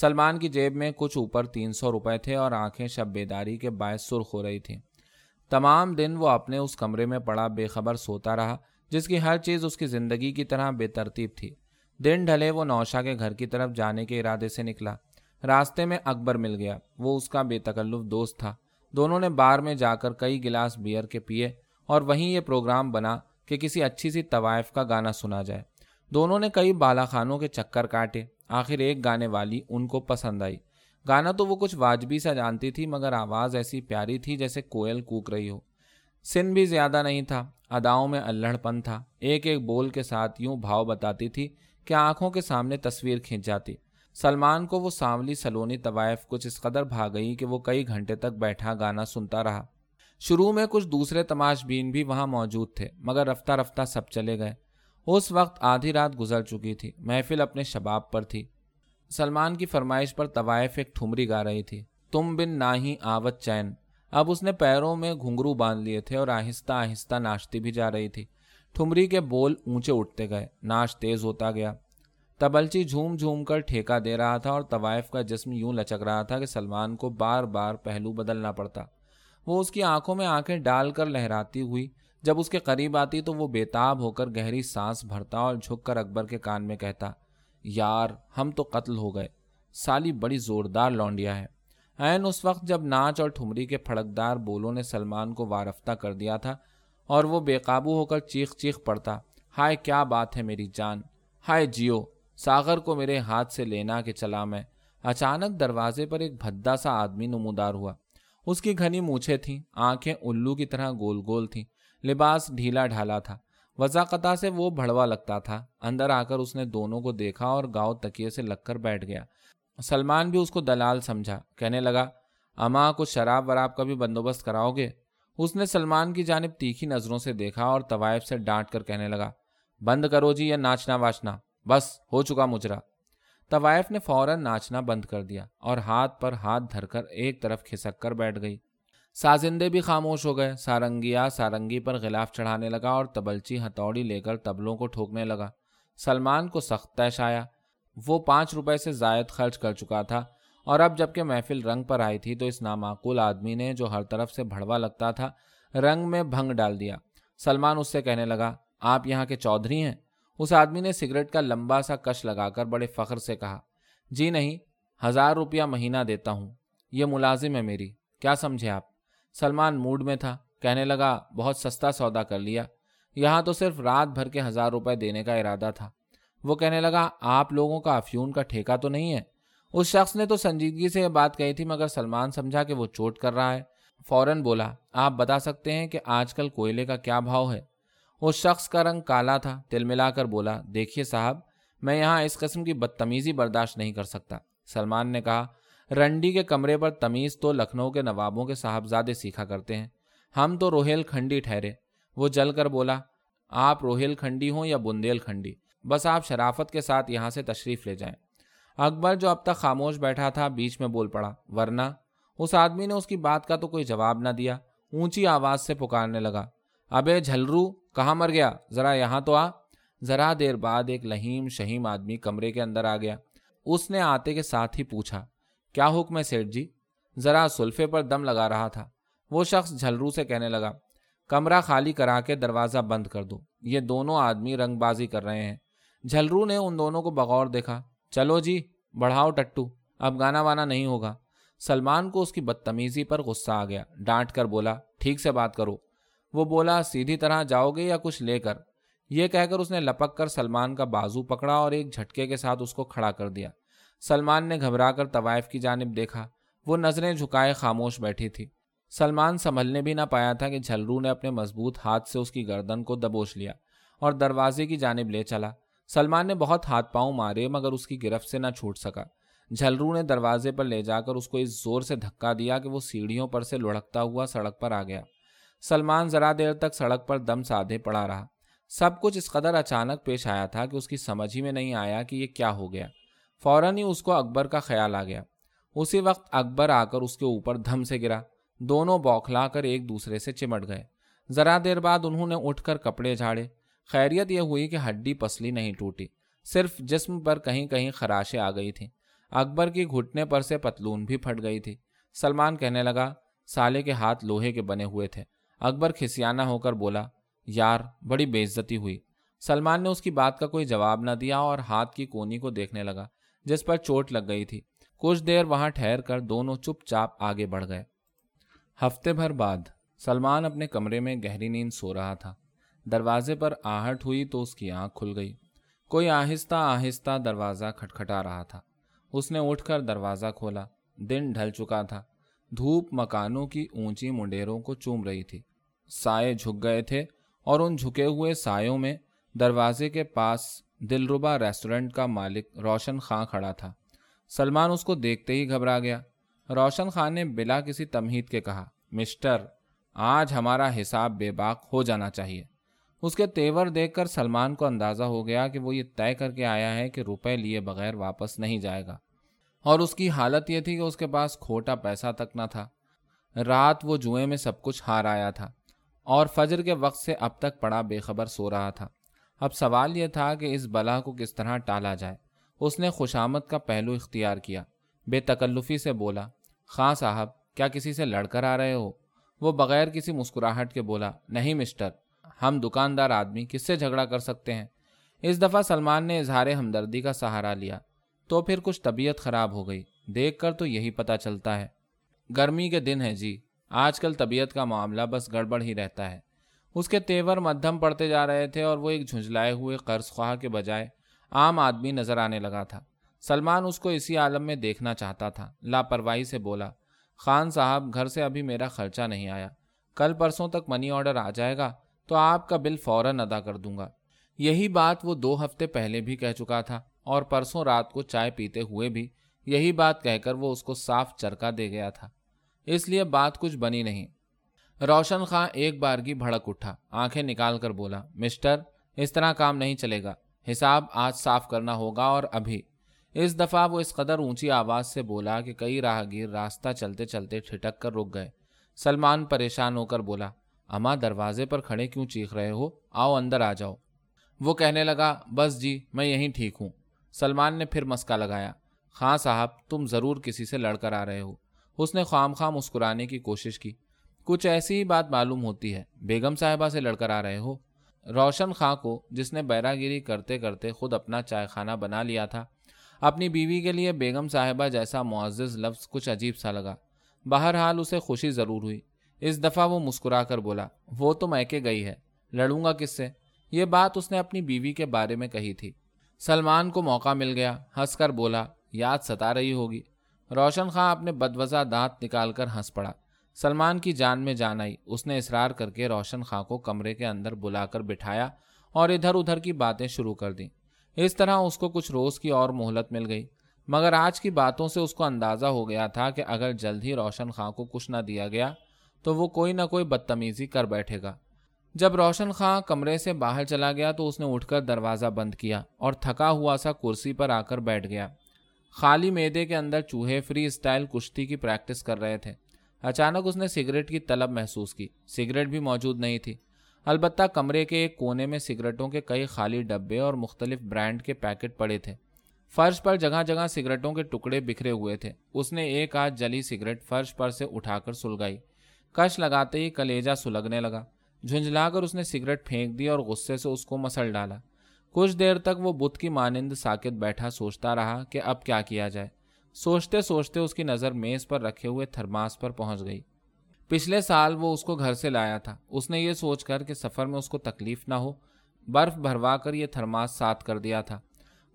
سلمان کی جیب میں کچھ اوپر 300 روپے تھے اور آنکھیں شب بیداری کے باعث سرخ ہو رہی تھیں۔ تمام دن وہ اپنے اس کمرے میں پڑا بے خبر سوتا رہا جس کی ہر چیز اس کی زندگی کی طرح بے ترتیب تھی۔ دن ڈھلے وہ نوشا کے گھر کی طرف جانے کے ارادے سے نکلا، راستے میں اکبر مل گیا، وہ اس کا بے تکلف دوست تھا۔ دونوں نے بار میں جا کر کئی گلاس بیئر کے پیے اور وہیں یہ پروگرام بنا کہ کسی اچھی سی طوائف کا گانا سنا جائے۔ دونوں نے کئی بالا خانوں کے چکر کاٹے، آخر ایک گانے والی ان کو پسند آئی۔ گانا تو وہ کچھ واجبی سا جانتی تھی، مگر آواز ایسی پیاری تھی جیسے کوئل کوک رہی ہو۔ سن بھی زیادہ نہیں تھا، اداؤں میں اللڑ پن تھا، ایک ایک بول کے ساتھ یوں بھاؤ بتاتی تھی کہ آنکھوں کے سامنے تصویر کھینچ جاتی۔ سلمان کو وہ سانولی سلونی طوائف کچھ اس قدر بھا گئی کہ وہ کئی گھنٹے تک بیٹھا گانا سنتا رہا۔ شروع میں کچھ دوسرے تماش بین بھی وہاں موجود تھے، مگر رفتہ رفتہ سب چلے گئے۔ اس وقت آدھی رات گزر چکی تھی، محفل اپنے شباب پر تھی۔ سلمان کی فرمائش پر طوائف ایک ٹھمری گا رہی تھی، تم بن نہ ہی آوت چین۔ اب اس نے پیروں میں گھنگرو باندھ لیے تھے اور آہستہ آہستہ ناچتی بھی جا رہی تھی۔ ٹھمری کے بول اونچے اٹھتے گئے، ناچ تیز ہوتا گیا۔ تبلچی جھوم جھوم کر ٹھیکہ دے رہا تھا اور طوائف کا جسم یوں لچک رہا تھا کہ سلمان کو بار بار پہلو بدلنا پڑتا۔ وہ اس کی آنکھوں میں آنکھیں ڈال کر لہراتی ہوئی جب اس کے قریب آتی تو وہ بےتاب ہو کر گہری سانس بھرتا اور جھک کر اکبر کے کان میں کہتا، یار ہم تو قتل ہو گئے، سالی بڑی زوردار لونڈیا ہے۔ عین اس وقت جب ناچ اور ٹھمری کے پھڑکدار بولوں نے سلمان کو وارفتہ کر دیا تھا اور وہ بے قابو ہو کر چیخ چیخ پڑتا، ہائے کیا بات ہے میری جان، ہائے جیو، ساغر کو میرے ہاتھ سے لینا کہ چلا میں۔ اچانک دروازے پر ایک بھدا سا آدمی نمودار ہوا۔ اس کی گھنی مونچھیں تھیں، آنکھیں الو کی طرح گول گول تھیں، لباس ڈھیلا ڈھالا تھا، وضاقتہ سے وہ بھڑوا لگتا تھا۔ اندر آ کر اس نے دونوں کو دیکھا اور گاؤ تکیے سے لگ کر بیٹھ گیا۔ سلمان بھی اس کو دلال سمجھا، کہنے لگا، اماں کو شراب وراب کا بھی بندوبست کراؤ گے؟ اس نے سلمان کی جانب تیکھی نظروں سے دیکھا اور طوائف سے ڈانٹ کر کہنے لگا، بند کرو جی یہ ناچنا واچنا، بس ہو چکا مجرا۔ طوائف نے فوراً ناچنا بند کر دیا اور ہاتھ پر ہاتھ دھر کر ایک طرف کھسک کر بیٹھ گئی۔ سازندے بھی خاموش ہو گئے۔ سارنگیا سارنگی پر غلاف چڑھانے لگا اور تبلچی ہتھوڑی لے کر تبلوں کو ٹھوکنے لگا۔ سلمان کو سخت طیش آیا، وہ 5 روپے سے زائد خرچ کر چکا تھا، اور اب جب کہ محفل رنگ پر آئی تھی تو اس نامعقول آدمی نے جو ہر طرف سے بھڑوا لگتا تھا رنگ میں بھنگ ڈال دیا۔ سلمان اس سے کہنے لگا، آپ یہاں کے چودھری ہیں؟ اس آدمی نے سگریٹ کا لمبا سا کش لگا کر بڑے فخر سے کہا، جی نہیں، 1000 روپیہ مہینہ دیتا ہوں، یہ ملازم ہے میری، کیا سمجھے آپ؟ سلمان موڈ میں تھا، کہنے لگا، بہت سستا سودا کر لیا، یہاں تو صرف رات بھر کے 1000 روپے دینے کا ارادہ تھا۔ وہ کہنے لگا، آپ لوگوں کا افیون کا ٹھیکہ تو نہیں ہے؟ اس شخص نے تو سنجیدگی سے یہ بات کہی تھی، مگر سلمان سمجھا کہ وہ چوٹ کر رہا ہے، فوراً بولا، آپ بتا سکتے ہیں کہ آج کل کوئلے کا کیا بھاؤ ہے؟ اس شخص کا رنگ کالا تھا، تل ملا کر بولا، دیکھیے صاحب، میں یہاں اس قسم کی بدتمیزی برداشت نہیں کر سکتا۔ سلمان نے کہا، رنڈی کے کمرے پر تمیز تو لکھنؤ کے نوابوں کے صاحبزادے سیکھا کرتے ہیں، ہم تو روہیل کھنڈی ٹھہرے۔ وہ جل کر بولا، آپ روہیل کھنڈی ہوں یا بندیل کھنڈی، بس آپ شرافت کے ساتھ یہاں سے تشریف لے جائیں۔ اکبر جو اب تک خاموش بیٹھا تھا بیچ میں بول پڑا، ورنہ؟ اس آدمی نے اس کی بات کا تو کوئی جواب نہ دیا، اونچی آواز سے پکارنے لگا، ابے جھلرو، کہاں مر گیا، ذرا یہاں تو آ۔ ذرا دیر بعد ایک لہیم شہیم آدمی کمرے کے اندر آ گیا۔ اس نے آتے کے ساتھ ہی پوچھا، کیا حکم ہے سیٹھ جی؟ ذرا سلفے پر دم لگا رہا تھا۔ وہ شخص جھلرو سے کہنے لگا، کمرہ خالی کرا کے دروازہ بند کر دو، یہ دونوں آدمی رنگ بازی کر رہے ہیں۔ جھلرو نے ان دونوں کو بغور دیکھا۔ چلو جی بڑھاؤ ٹٹو، اب گانا وانا نہیں ہوگا۔ سلمان کو اس کی بدتمیزی پر غصہ آ گیا، ڈانٹ کر بولا ٹھیک سے بات کرو۔ وہ بولا سیدھی طرح جاؤ گے یا کچھ لے کر؟ یہ کہہ کر اس نے لپک کر سلمان کا بازو پکڑا اور ایک جھٹکے کے ساتھ اس کو کھڑا کر دیا۔ سلمان نے گھبرا کر طوائف کی جانب دیکھا، وہ نظریں جھکائے خاموش بیٹھی تھی۔ سلمان سنبھلنے بھی نہ پایا تھا کہ جھلرو نے اپنے مضبوط ہاتھ سے اس کی گردن کو دبوچ لیا اور دروازے کی جانب لے چلا۔ سلمان نے بہت ہاتھ پاؤں مارے مگر اس کی گرفت سے نہ چھوٹ سکا۔ جھلرو نے دروازے پر لے جا کر اس کو اس زور سے دھکا دیا کہ وہ سیڑھیوں پر سے لڑھکتا ہوا سڑک پر آ گیا۔ سلمان ذرا دیر تک سڑک پر دم سادھے پڑا رہا۔ سب کچھ اس قدر اچانک پیش آیا تھا کہ اس کی سمجھ ہی میں نہیں آیا کہ یہ کیا ہو گیا۔ فوراً ہی اس کو اکبر کا خیال آ گیا۔ اسی وقت اکبر آ کر اس کے اوپر دھم سے گرا۔ دونوں بوکھلا کر ایک دوسرے سے چمٹ گئے۔ ذرا دیر بعد انہوں نے اٹھ کر کپڑے جھاڑے۔ خیریت یہ ہوئی کہ ہڈی پسلی نہیں ٹوٹی، صرف جسم پر کہیں کہیں خراشیں آ گئی تھیں۔ اکبر کی گھٹنے پر سے پتلون بھی پھٹ گئی تھی۔ سلمان کہنے لگا سالے کے ہاتھ لوہے کے بنے ہوئے تھے۔ اکبر کھسیانہ ہو کر بولا یار بڑی بے عزتی ہوئی۔ سلمان نے اس کی بات کا کوئی جواب نہ دیا اور ہاتھ کی کونی کو دیکھنے لگا جس پر چوٹ لگ گئی تھی۔ کچھ دیر وہاں ٹھہر کر دونوں چپ چاپ آگے بڑھ گئے۔ ہفتے بھر بعد سلمان اپنے کمرے میں گہری نیند سو رہا تھا۔ دروازے پر آہٹ ہوئی تو اس کی آنکھ کھل گئی۔ کوئی آہستہ آہستہ دروازہ کھٹکھٹا رہا تھا۔ اس نے اٹھ کر دروازہ کھولا۔ دن ڈھل چکا تھا، دھوپ مکانوں کی اونچی منڈیروں کو چوم رہی تھی۔ سائے جھک گئے تھے اور ان جھکے ہوئے سایوں میں دروازے کے پاس دلربا ریسٹورنٹ کا مالک روشن خان کھڑا تھا۔ سلمان اس کو دیکھتے ہی گھبرا گیا۔ روشن خان نے بلا کسی تمہید کے کہا مسٹر آج ہمارا حساب بے باک ہو جانا چاہیے۔ اس کے تیور دیکھ کر سلمان کو اندازہ ہو گیا کہ وہ یہ طے کر کے آیا ہے کہ روپے لیے بغیر واپس نہیں جائے گا، اور اس کی حالت یہ تھی کہ اس کے پاس کھوٹا پیسہ تک نہ تھا۔ رات وہ جوئے میں سب کچھ ہار آیا تھا اور فجر کے وقت سے اب تک پڑا بے خبر سو رہا تھا۔ اب سوال یہ تھا کہ اس بلا کو کس طرح ٹالا جائے۔ اس نے خوشامد کا پہلو اختیار کیا۔ بے تکلفی سے بولا خان صاحب کیا کسی سے لڑ کر آ رہے ہو؟ وہ بغیر کسی مسکراہٹ کے بولا نہیں مسٹر، ہم دکاندار آدمی کس سے جھگڑا کر سکتے ہیں۔ اس دفعہ سلمان نے اظہار ہمدردی کا سہارا لیا تو پھر کچھ طبیعت خراب ہو گئی۔ دیکھ کر تو یہی پتہ چلتا ہے، گرمی کے دن ہیں جی، آج کل طبیعت کا معاملہ بس گڑبڑ ہی رہتا ہے۔ اس کے تیور مدھم پڑتے جا رہے تھے اور وہ ایک جھنجھلائے ہوئے قرض خواہ کے بجائے عام آدمی نظر آنے لگا تھا۔ سلمان اس کو اسی عالم میں دیکھنا چاہتا تھا۔ لاپرواہی سے بولا خان صاحب گھر سے ابھی میرا خرچہ نہیں آیا، کل پرسوں تک منی آرڈر آ جائے گا تو آپ کا بل فوراً ادا کر دوں گا۔ یہی بات وہ 2 ہفتے پہلے بھی کہہ چکا تھا اور پرسوں رات کو چائے پیتے ہوئے بھی یہی بات کہہ کر وہ اس کو صاف چرکا دے گیا تھا، اس لیے بات کچھ بنی نہیں۔ روشن خان ایک بارگی بھڑک اٹھا، آنکھیں نکال کر بولا مسٹر اس طرح کام نہیں چلے گا، حساب آج صاف کرنا ہوگا اور ابھی۔ اس دفعہ وہ اس قدر اونچی آواز سے بولا کہ کئی راہ گیر راستہ چلتے چلتے ٹھٹک کر رک گئے۔ سلمان پریشان ہو کر بولا اما دروازے پر کھڑے کیوں چیخ رہے ہو، آؤ اندر آ جاؤ۔ وہ کہنے لگا بس جی میں یہیں ٹھیک ہوں۔ سلمان نے پھر مسکا لگایا خان صاحب تم ضرور کسی سے لڑ کر آ رہے ہو۔ اس نے خام خام مسکرانے کی کوشش کی، کچھ ایسی ہی بات معلوم ہوتی ہے، بیگم صاحبہ سے لڑ کر آ رہے ہو۔ روشن خان کو جس نے بیراگیری کرتے کرتے خود اپنا چائے خانہ بنا لیا تھا، اپنی بیوی کے لیے بیگم صاحبہ جیسا معزز لفظ کچھ عجیب سا لگا۔ بہرحال اسے خوشی ضرور ہوئی۔ اس دفعہ وہ مسکرا کر بولا وہ تو میکے گئی ہے، لڑوں گا کس سے؟ یہ بات اس نے اپنی بیوی کے بارے میں کہی تھی۔ سلمان کو موقع مل گیا، ہنس کر بولا یاد ستا رہی ہوگی۔ روشن خان اپنے بدوزہ دانت نکال کر ہنس پڑا۔ سلمان کی جان میں جان آئی۔ اس نے اصرار کر کے روشن خان کو کمرے کے اندر بلا کر بٹھایا اور ادھر ادھر کی باتیں شروع کر دیں۔ اس طرح اس کو کچھ روز کی اور مہلت مل گئی، مگر آج کی باتوں سے اس کو اندازہ ہو گیا تھا کہ اگر جلد ہی روشن خان کو کچھ نہ دیا گیا تو وہ کوئی نہ کوئی بدتمیزی کر بیٹھے گا۔ جب روشن خان کمرے سے باہر چلا گیا تو اس نے اٹھ کر دروازہ بند کیا اور تھکا ہوا سا کرسی پر آ کر بیٹھ گیا۔ خالی میدے کے اندر چوہے فری اسٹائل کشتی کی پریکٹس کر رہے تھے۔ اچانک اس نے سگریٹ کی طلب محسوس کی، سگریٹ بھی موجود نہیں تھی، البتہ کمرے کے ایک کونے میں سگریٹوں کے کئی خالی ڈبے اور مختلف برانڈ کے پیکٹ پڑے تھے۔ فرش پر جگہ جگہ سگریٹوں کے ٹکڑے بکھرے ہوئے تھے۔ اس نے ایک آدھ جلی سگریٹ فرش پر سے اٹھا کر سلگائی، کش لگاتے ہی کلیجہ سلگنے لگا۔ جھنجھلا کر اس نے سگریٹ پھینک دی اور غصے سے اس کو مسل ڈالا۔ کچھ دیر تک وہ بت کی مانند ساکت بیٹھا سوچتا رہا کہ اب کیا کیا جائے۔ سوچتے سوچتے اس کی نظر میز پر رکھے ہوئے تھرماس پر پہنچ گئی۔ پچھلے سال وہ اس کو گھر سے لایا تھا، اس نے یہ سوچ کر کہ سفر میں اس کو تکلیف نہ ہو برف بھروا کر یہ تھرماس ساتھ کر دیا تھا۔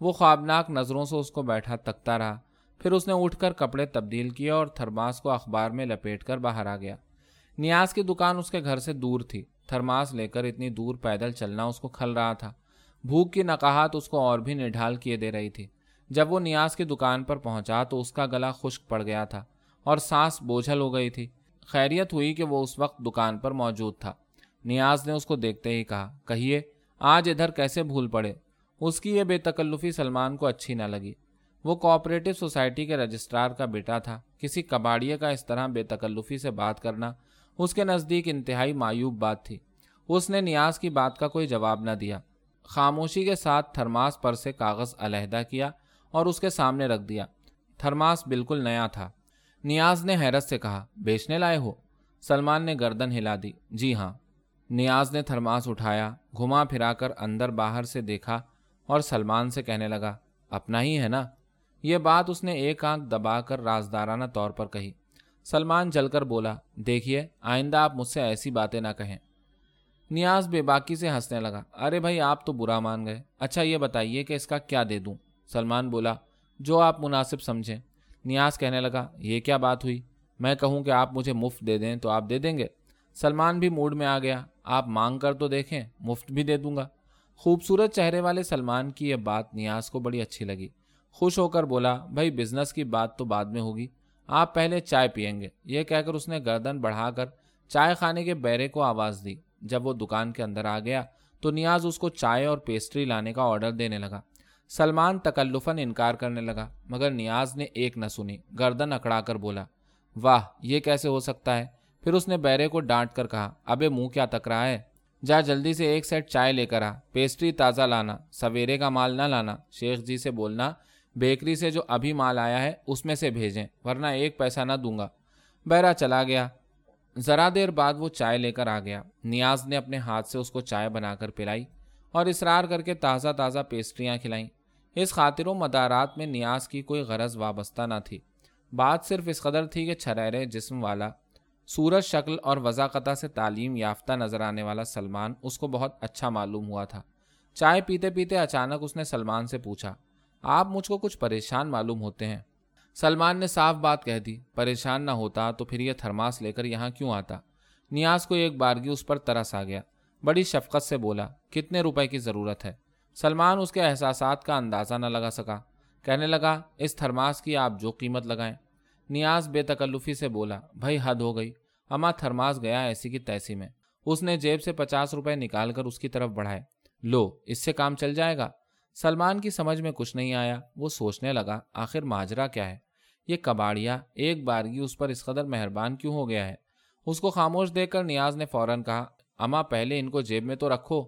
وہ خوابناک نظروں سے اس کو بیٹھا تکتا رہا، پھر اس نے اٹھ کر کپڑے تبدیل کیے اور تھرماس کو اخبار میں لپیٹ کر باہر آ گیا۔ نیاز کی دکان اس کے گھر سے دور تھی، تھرماس لے کر اتنی دور پیدل چلنا اس کو کھل رہا تھا۔ بھوک کی نقاہت اس کو اور بھی نڈھال کیے دے رہی تھی۔ جب وہ نیاز کی دکان پر پہنچا تو اس کا گلا خشک پڑ گیا تھا اور سانس بوجھل ہو گئی تھی۔ خیریت ہوئی کہ وہ اس وقت دکان پر موجود تھا۔ نیاز نے اس کو دیکھتے ہی کہا، کہیے آج ادھر کیسے بھول پڑے؟ اس کی یہ بے تکلفی سلمان کو اچھی نہ لگی۔ وہ کوآپریٹو سوسائٹی کے رجسٹرار کا بیٹا تھا، کسی کباڑیے کا اس طرح بے تکلفی سے بات کرنا اس کے نزدیک انتہائی معیوب بات تھی۔ اس نے نیاز کی بات کا کوئی جواب نہ دیا، خاموشی کے ساتھ تھرماس پر سے کاغذ علیحدہ کیا اور اس کے سامنے رکھ دیا۔ تھرماس بالکل نیا تھا۔ نیاز نے حیرت سے کہا، بیچنے لائے ہو؟ سلمان نے گردن ہلا دی۔ جی ہاں۔ نیاز نے تھرماس اٹھایا، گھما پھرا کر اندر باہر سے دیکھا اور سلمان سے کہنے لگا، اپنا ہی ہے نا؟ یہ بات اس نے ایک آنکھ دبا کر رازدارانہ طور پر کہی۔ سلمان جل کر بولا، دیکھیے آئندہ آپ مجھ سے ایسی باتیں نہ کہیں۔ نیاز بے باکی سے ہنسنے لگا، ارے بھائی آپ تو برا مان گئے۔ اچھا یہ بتائیے کہ اس کا کیا دے دوں؟ سلمان بولا، جو آپ مناسب سمجھیں۔ نیاز کہنے لگا، یہ کیا بات ہوئی؟ میں کہوں کہ آپ مجھے مفت دے دیں تو آپ دے دیں گے؟ سلمان بھی موڈ میں آ گیا، آپ مانگ کر تو دیکھیں، مفت بھی دے دوں گا۔ خوبصورت چہرے والے سلمان کی یہ بات نیاز کو بڑی اچھی لگی۔ خوش ہو کر بولا، بھائی بزنس کی بات تو بعد میں ہوگی، آپ پہلے چائے پئیں گے۔ یہ کہہ کر اس نے گردن بڑھا کر چائے خانے کے بیرے کو آواز دی۔ جب وہ دکان کے اندر آ گیا تو نیاز اس کو چائے اور پیسٹری لانے کا آرڈر دینے لگا۔ سلمان تکلفاً انکار کرنے لگا، مگر نیاز نے ایک نہ سنی، گردن اکڑا کر بولا، واہ یہ کیسے ہو سکتا ہے؟ پھر اس نے بیرے کو ڈانٹ کر کہا، ابے منہ کیا تک رہا ہے، جا جلدی سے ایک سیٹ چائے لے کر آ، پیسٹری تازہ لانا، سویرے کا مال نہ لانا، شیخ جی سے بولنا بیکری سے جو ابھی مال آیا ہے اس میں سے بھیجیں، ورنہ ایک پیسہ نہ دوں گا۔ بیرا چلا گیا۔ ذرا دیر بعد وہ چائے لے کر آ گیا۔ نیاز نے اپنے ہاتھ سے اس کو چائے بنا کر پلائی اور اصرار کر کے تازہ تازہ پیسٹریاں کھلائیں۔ اس خاطر و مدارات میں نیاز کی کوئی غرض وابستہ نہ تھی، بات صرف اس قدر تھی کہ چھریرے جسم والا، صورت شکل اور وضاقتہ سے تعلیم یافتہ نظر آنے والا سلمان اس کو بہت اچھا معلوم ہوا تھا۔ چائے پیتے پیتے اچانک اس نے سلمان سے پوچھا، آپ مجھ کو کچھ پریشان معلوم ہوتے ہیں۔ سلمان نے صاف بات کہہ دی، پریشان نہ ہوتا تو پھر یہ تھرماس لے کر یہاں کیوں آتا؟ نیاز کو ایک بارگی اس پر ترس آ گیا، بڑی شفقت سے بولا، کتنے روپے کی ضرورت ہے؟ سلمان اس کے احساسات کا اندازہ نہ لگا سکا، کہنے لگا، اس تھرماس کی آپ جو قیمت لگائیں۔ نیاز بے تکلفی سے بولا، بھائی حد ہو گئی، اما تھرماس گیا ایسی کی تیسی میں۔ اس نے جیب سے 50 روپے نکال کر اس کی طرف بڑھائے، لو اس سے کام چل جائے گا۔ سلمان کی سمجھ میں کچھ نہیں آیا، وہ سوچنے لگا آخر ماجرا کیا ہے، یہ کباڑیا ایک بارگی اس پر اس قدر مہربان کیوں ہو گیا ہے۔ اس کو خاموش دیکھ کر نیاز نے فوراً کہا، اما پہلے ان کو جیب میں تو رکھو۔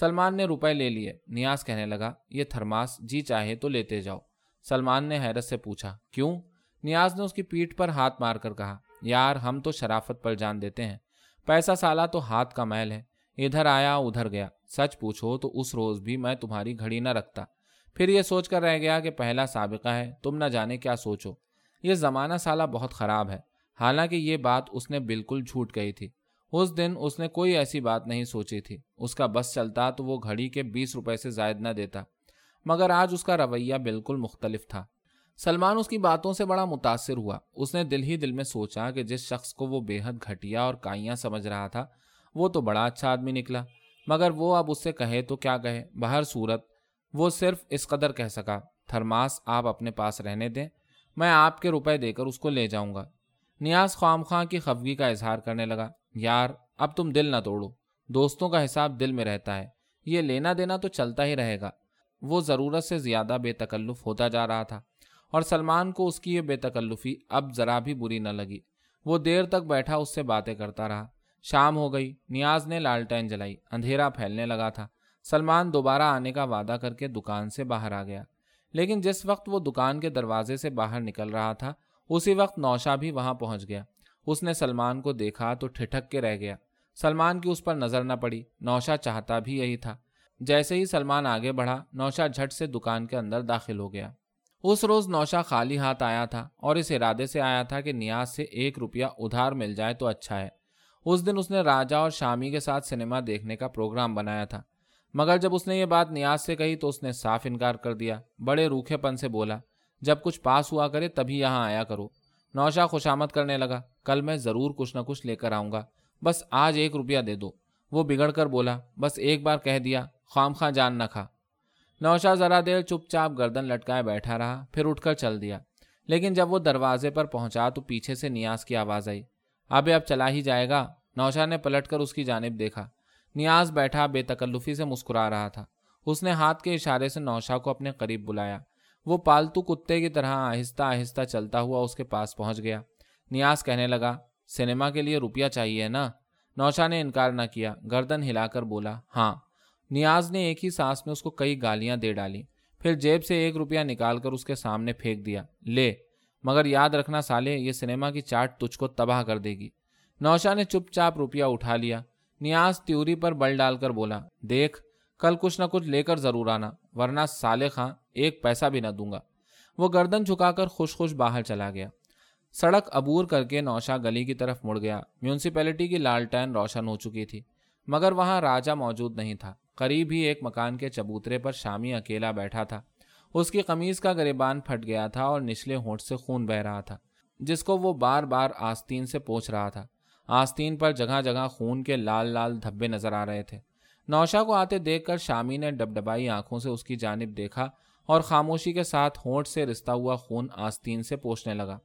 سلمان نے روپے لے لیے۔ نیاز کہنے لگا، یہ تھرماس جی چاہے تو لیتے جاؤ۔ سلمان نے حیرت سے پوچھا، کیوں؟ نیاز نے اس کی پیٹھ پر ہاتھ مار کر کہا، یار ہم تو شرافت پر جان دیتے ہیں، پیسہ سالا تو ہاتھ کا میل ہے، ادھر آیا ادھر گیا، سچ پوچھو تو اس روز بھی میں تمہاری گھڑی نہ رکھتا۔ پھر یہ سوچ کر رہ گیا کہ پہلا سابقہ ہے، تم نہ جانے کیا سوچو، یہ زمانہ سالہ بہت خراب ہے۔ حالانکہ یہ بات اس نے بالکل جھوٹ کہی تھی، اس دن اس نے کوئی ایسی بات نہیں سوچی تھی۔ اس کا بس چلتا تو وہ گھڑی کے 20 روپے سے زائد نہ دیتا، مگر آج اس کا رویہ بالکل مختلف تھا۔ سلمان اس کی باتوں سے بڑا متاثر ہوا، اس نے دل ہی دل میں سوچا کہ جس شخص کو وہ بے حد گھٹیا اور کائیاں سمجھ رہا تھا وہ تو بڑا اچھا آدمی نکلا، مگر وہ اب اس سے کہے تو کیا کہے۔ بہر صورت وہ صرف اس قدر کہہ سکا، تھرماس آپ اپنے پاس رہنے دیں، میں آپ کے روپے دے کر اس کو لے جاؤں گا۔ نیاز خام خواہ کی خفگی کا اظہار کرنے لگا، یار اب تم دل نہ توڑو، دوستوں کا حساب دل میں رہتا ہے، یہ لینا دینا تو چلتا ہی رہے گا۔ وہ ضرورت سے زیادہ بے تکلف ہوتا جا رہا تھا اور سلمان کو اس کی یہ بے تکلفی اب ذرا بھی بری نہ لگی۔ وہ دیر تک بیٹھا اس سے باتیں کرتا رہا۔ شام ہو گئی، نیاز نے لالٹین جلائی، اندھیرا پھیلنے لگا تھا۔ سلمان دوبارہ آنے کا وعدہ کر کے دکان سے باہر آ گیا، لیکن جس وقت وہ دکان کے دروازے سے باہر نکل رہا تھا اسی وقت نوشا بھی وہاں پہنچ گیا۔ اس نے سلمان کو دیکھا تو ٹھٹک کے رہ گیا۔ سلمان کی اس پر نظر نہ پڑی، نوشا چاہتا بھی یہی تھا۔ جیسے ہی سلمان آگے بڑھا، نوشا جھٹ سے دکان کے اندر داخل ہو گیا۔ اس روز نوشا خالی ہاتھ آیا تھا اور اس ارادے سے آیا تھا کہ نیاز سے 1 روپیہ ادھار مل جائے تو اچھا ہے۔ اس دن اس نے راجا اور شامی کے ساتھ سنیما دیکھنے کا پروگرام بنایا تھا، مگر جب اس نے یہ بات نیاز سے کہی تو اس نے صاف انکار کر دیا۔ بڑے روکھے پن سے بولا، جب کچھ پاس ہوا کرے تبھی یہاں آیا کرو۔ نوشا خوشامد کرنے لگا، کل میں ضرور کچھ نہ کچھ لے کر آؤں گا، بس آج 1 روپیہ دے دو۔ وہ بگڑ کر بولا، بس ایک بار کہہ دیا، خام خواہ جان نہ کھا۔ نوشا ذرا دیر چپ چاپ گردن لٹکائے بیٹھا رہا، پھر اٹھ کر چل دیا، لیکن جب وہ دروازے پر پہنچا تو پیچھے سے نیاز کی آواز آئی، اب چلا ہی جائے گا؟ نوشا نے پلٹ کر اس کی جانب دیکھا۔ نیاز بیٹھا بے تکلفی سے مسکرا رہا تھا۔ اس نے ہاتھ کے اشارے سے نوشا کو اپنے قریب بلایا۔ وہ پالتو کتے کی طرح آہستہ آہستہ چلتا ہوا اس کے پاس پہنچ گیا۔ نیاز کہنے لگا، سنیما کے لیے روپیہ چاہیے نا؟ نوشا نے انکار نہ کیا، گردن ہلا کر بولا، ہاں۔ نیاز نے ایک ہی سانس میں اس کو کئی گالیاں دے ڈالی، پھر جیب سے 1 روپیہ نکال کر اس کے سامنے پھینک دیا، لے، مگر یاد رکھنا سالے، یہ سنیما کی چاٹ تجھ کو تباہ کر دے گی۔ نوشا نے چپ چاپ روپیہ اٹھا لیا۔ نیاز تیوری پر بل ڈال کر بولا، دیکھ، کل کچھ نہ کچھ لے کر ضرور آنا، ورنہ سالے خان 1 پیسہ بھی نہ دوں گا۔ وہ گردن جھکا کر خوش خوش باہر چلا گیا۔ سڑک عبور کر کے نوشا گلی کی طرف مڑ گیا۔ میونسپیلٹی کی لالٹین روشن ہو چکی تھی، مگر وہاں راجا موجود نہیں تھا۔ قریب ہی ایک مکان کے چبوترے پر شامی اکیلا بیٹھا تھا۔ اس کی قمیض کا گریبان پھٹ گیا تھا اور نچلے ہونٹ سے خون بہ رہا تھا، جس کو وہ بار بار آستین سے پوچھ رہا تھا۔ آستین پر جگہ جگہ خون کے لال لال دھبے نظر آ رہے تھے۔ نوشا کو آتے دیکھ کر شامی نے ڈبڈبائی آنکھوں سے اس کی جانب دیکھا اور خاموشی کے ساتھ ہونٹ سے رستا ہوا خون آستین سے پوچھنے لگا۔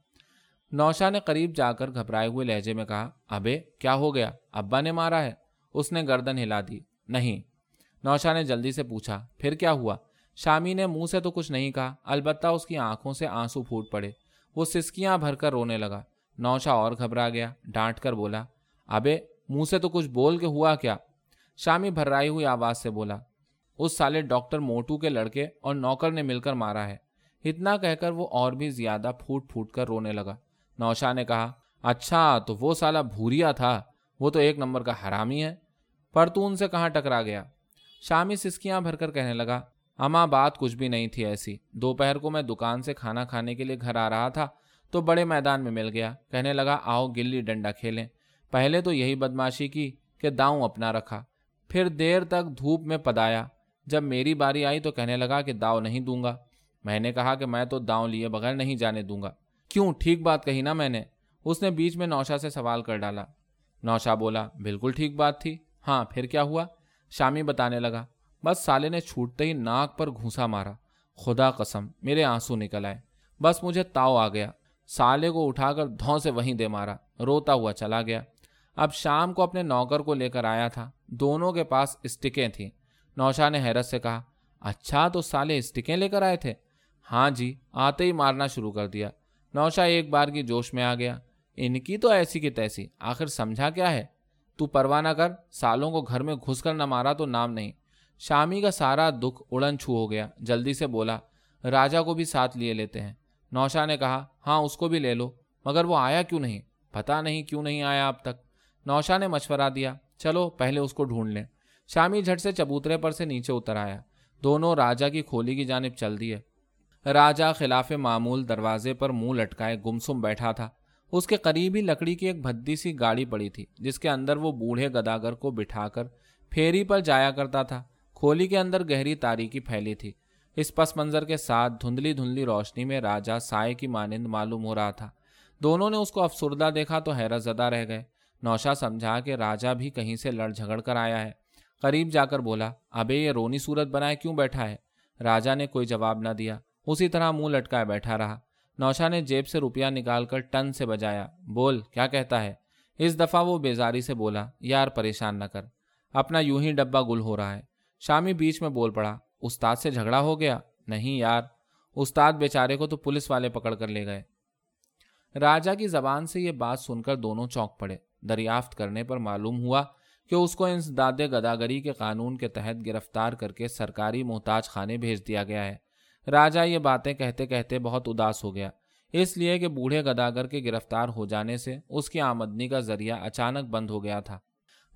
نوشا نے قریب جا کر گھبرائے ہوئے لہجے میں کہا، ابے کیا ہو گیا؟ ابا نے مارا ہے؟ اس نے گردن ہلا دی۔ نہیں۔ نوشا نے جلدی سے پوچھا، پھر کیا ہوا؟ شامی نے منہ سے تو کچھ نہیں کہا، البتہ اس کی آنکھوں سے آنسو پھوٹ پڑے۔ وہ سسکیاں بھر کر رونے لگا۔ نوشا اور گھبرا گیا، ڈانٹ کر بولا، ابے منہ سے تو کچھ بول کے ہوا کیا؟ شامی بھرائی ہوئی آواز سے بولا، اس سالے ڈاکٹر موٹو کے لڑکے اور نوکر نے مل کر مارا ہے۔ اتنا کہہ کر وہ اور بھی زیادہ پھوٹ پھوٹ کر رونے لگا۔ نوشا نے کہا، اچھا تو وہ سالہ بھوریا تھا، وہ تو 1 نمبر کا حرامی ہے، پر تو ان سے کہاں ٹکرا گیا؟ شامی سسکیاں بھر کر کہنے لگا، اماں بات کچھ بھی نہیں تھی ایسی، دوپہر کو میں دکان سے کھانا کھانے کے لیے گھر آ رہا تھا تو بڑے میدان میں مل گیا، کہنے لگا آؤ گلی ڈنڈا کھیلیں۔ پہلے تو یہی بدماشی کی کہ داؤں اپنا رکھا، پھر دیر تک دھوپ میں پدایا، جب میری باری آئی تو کہنے لگا کہ داؤ نہیں دوں گا۔ میں نے کہا کہ میں تو داؤں لیے بغیر نہیں جانے دوں گا۔ کیوں، ٹھیک بات کہی نا میں نے؟ اس نے بیچ میں نوشا سے سوال کر ڈالا۔ نوشا بولا، بالکل ٹھیک بات تھی۔ ہاں، پھر کیا ہوا؟ شامی بتانے لگا، بس سالے نے چھوٹتے ہی ناک پر گھونسا مارا، خدا قسم میرے آنسو نکل آئے، بس مجھے تاؤ آ گیا، سالے کو اٹھا کر دھوں سے وہیں دے مارا، روتا ہوا چلا گیا۔ اب شام کو اپنے نوکر کو لے کر آیا تھا، دونوں کے پاس اسٹکیں تھیں۔ نوشا نے حیرت سے کہا، اچھا تو سالے اسٹکیں لے کر آئے تھے؟ ہاں جی، آتے ہی مارنا شروع کر دیا۔ نوشا ایک بار کی جوش میں آ گیا، ان کی تو ایسی کی تیسی، آخر سمجھا کیا ہے؟ تو پرواہ نہ کر، سالوں کو گھر میں گھس کر نہ مارا تو نام نہیں۔ شامی کا سارا دکھ اڑن چھو ہو گیا، جلدی سے بولا، راجا کو بھی ساتھ لیے لیتے ہیں۔ نوشا نے کہا، ہاں اس کو بھی لے لو، مگر وہ آیا کیوں نہیں؟ پتہ نہیں کیوں نہیں آیا اب تک۔ نوشا نے مشورہ دیا، چلو پہلے اس کو ڈھونڈ لیں۔ شامی جھٹ سے چبوترے پر سے نیچے اتر آیا، دونوں راجا کی کھولی کی جانب چل دیے۔ راجا خلاف معمول دروازے پر منہ لٹکائے گمسم بیٹھا تھا۔ اس کے قریب ہی لکڑی کی ایک بھدی سی گاڑی پڑی تھی، جس کے اندر وہ بوڑھے گداگر کو بٹھا کر پھیری پر جایا کرتا تھا۔ کھولی کے اندر گہری تاریکی پھیلی تھی، اس پس منظر کے ساتھ دھندلی دھندلی روشنی میں راجا سائے کی مانند معلوم ہو رہا تھا۔ دونوں نے اس کو افسردہ دیکھا تو حیرت زدہ رہ گئے۔ نوشا سمجھا کہ راجا بھی کہیں سے لڑ جھگڑ کر آیا ہے، قریب جا کر بولا، ابے یہ رونی صورت بنائے کیوں بیٹھا ہے؟ راجا نے کوئی جواب نہ دیا، اسی طرح منہ لٹکائے بیٹھا رہا۔ نوشا نے جیب سے روپیہ نکال کر ٹن سے بجایا، بول کیا کہتا ہے؟ اس دفعہ وہ بیزاری سے بولا، یار پریشان نہ کر، اپنا یوں ہی ڈبہ گل ہو رہا ہے۔ شامی بیچ میں بول پڑا، استاد سے جھگڑا ہو گیا؟ نہیں یار، استاد بیچارے کو تو پولیس والے پکڑ کر لے گئے۔ راجا کی زبان سے یہ بات سن کر دونوں چونک پڑے۔ دریافت کرنے پر معلوم ہوا کہ اس کو انسداد گداگری کے قانون کے تحت گرفتار کر کے سرکاری محتاج خانے بھیج دیا گیا ہے۔ راجا یہ باتیں کہتے کہتے بہت اداس ہو گیا، اس لیے کہ بوڑھے گداگر کے گرفتار ہو جانے سے اس کی آمدنی کا ذریعہ اچانک بند ہو گیا تھا۔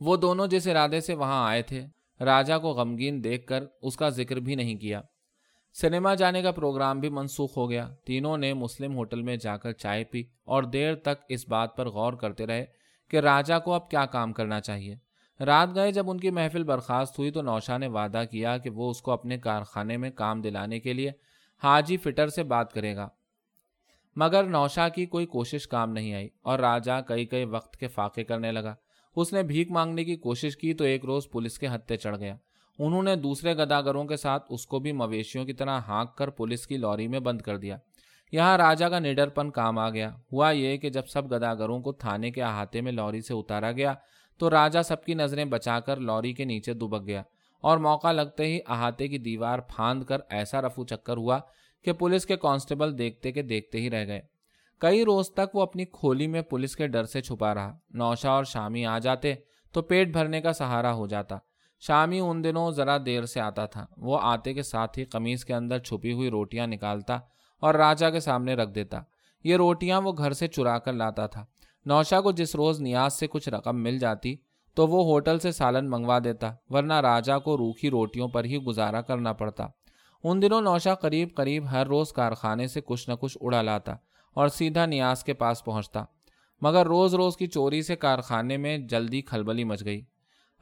وہ دونوں جس ارادے سے وہاں آئے تھے راجا کو غمگین دیکھ کر اس کا ذکر بھی نہیں کیا۔ سنیما جانے کا پروگرام بھی منسوخ ہو گیا۔ تینوں نے مسلم ہوٹل میں جا کر چائے پی اور دیر تک اس بات پر غور کرتے رہے کہ راجا کو اب کیا کام کرنا چاہیے۔ رات گئے جب ان کی محفل برخاست ہوئی تو نوشا نے وعدہ کیا کہ وہ اس کو اپنے کارخانے میں کام دلانے کے لیے حاجی فٹر سے بات کرے گا، مگر نوشا کی کوئی کوشش کام نہیں آئی اور راجا کئی وقت کے فاقے کرنے لگا۔ اس نے بھیک مانگنے کی کوشش کی تو ایک روز پولیس کے ہتھے چڑھ گیا۔ انہوں نے دوسرے گداگروں کے ساتھ اس کو بھی مویشیوں کی طرح ہانک کر پولیس کی لوری میں بند کر دیا۔ یہاں راجا کا نڈر پن کام آ گیا۔ ہوا یہ کہ جب سب گداگروں کو تھانے کے احاطے میں لوری سے اتارا گیا تو راجا سب کی نظریں بچا کر لوری کے نیچے دبک گیا اور موقع لگتے ہی احاطے کی دیوار پھاند کر ایسا رفو چکر ہوا کہ پولیس کے کانسٹیبل دیکھتے ہی رہ گئے۔ کئی روز تک وہ اپنی کھولی میں پولیس کے ڈر سے چھپا رہا۔ نوشا اور شامی آ جاتے تو پیٹ بھرنے کا سہارا ہو جاتا۔ شامی ان دنوں ذرا دیر سے آتا تھا۔ وہ آتے کے ساتھ ہی قمیص کے اندر چھپی ہوئی روٹیاں نکالتا اور راجا کے سامنے رکھ دیتا۔ یہ روٹیاں وہ گھر سے چرا کر لاتا تھا۔ نوشا کو جس روز نیاز سے کچھ رقم مل جاتی تو وہ ہوٹل سے سالن منگوا دیتا، ورنہ راجا کو روکھی روٹیوں پر ہی گزارا کرنا پڑتا۔ ان دنوں نوشا قریب ہر روز کارخانے سے کچھ نہ کچھ اڑا لاتا اور سیدھا نیاز کے پاس پہنچتا، مگر روز کی چوری سے کارخانے میں جلدی کھلبلی مچ گئی۔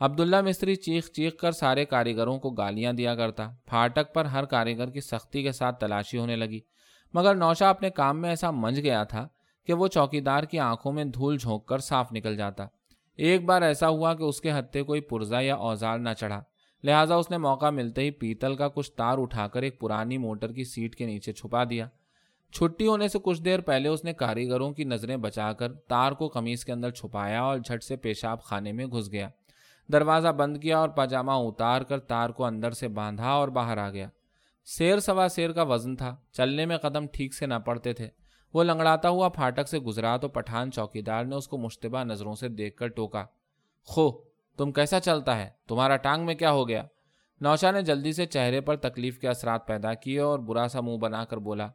عبداللہ مستری چیخ کر سارے کاریگروں کو گالیاں دیا کرتا۔ پھاٹک پر ہر کاریگر کی سختی کے ساتھ تلاشی ہونے لگی، مگر نوشا اپنے کام میں ایسا منج گیا تھا کہ وہ چوکیدار کی آنکھوں میں دھول جھونک کر صاف نکل جاتا۔ ایک بار ایسا ہوا کہ اس کے ہتھے کوئی پرزہ یا اوزار نہ چڑھا، لہٰذا اس نے موقع ملتے ہی پیتل کا کچھ تار اٹھا کر ایک پرانی موٹر کی سیٹ کے نیچے چھپا دیا۔ چھٹی ہونے سے کچھ دیر پہلے اس نے کاریگروں کی نظریں بچا کر تار کو قمیص کے اندر چھپایا اور جھٹ سے پیشاب خانے میں گھس گیا۔ دروازہ بند کیا اور پاجامہ اتار کر تار کو اندر سے باندھا اور باہر آ گیا۔ 1.25 سیر کا وزن تھا، چلنے میں قدم ٹھیک سے نہ پڑتے تھے۔ وہ لنگڑاتا ہوا پھاٹک سے گزرا تو پٹھان چوکیدار نے اس کو مشتبہ نظروں سے دیکھ کر ٹوکا، خو تم کیسا چلتا ہے؟ تمہارا ٹانگ میں کیا ہو گیا؟ نوشا نے جلدی سے چہرے پر تکلیف کے اثرات پیدا کیے اور برا سا منہ بنا کر بولا،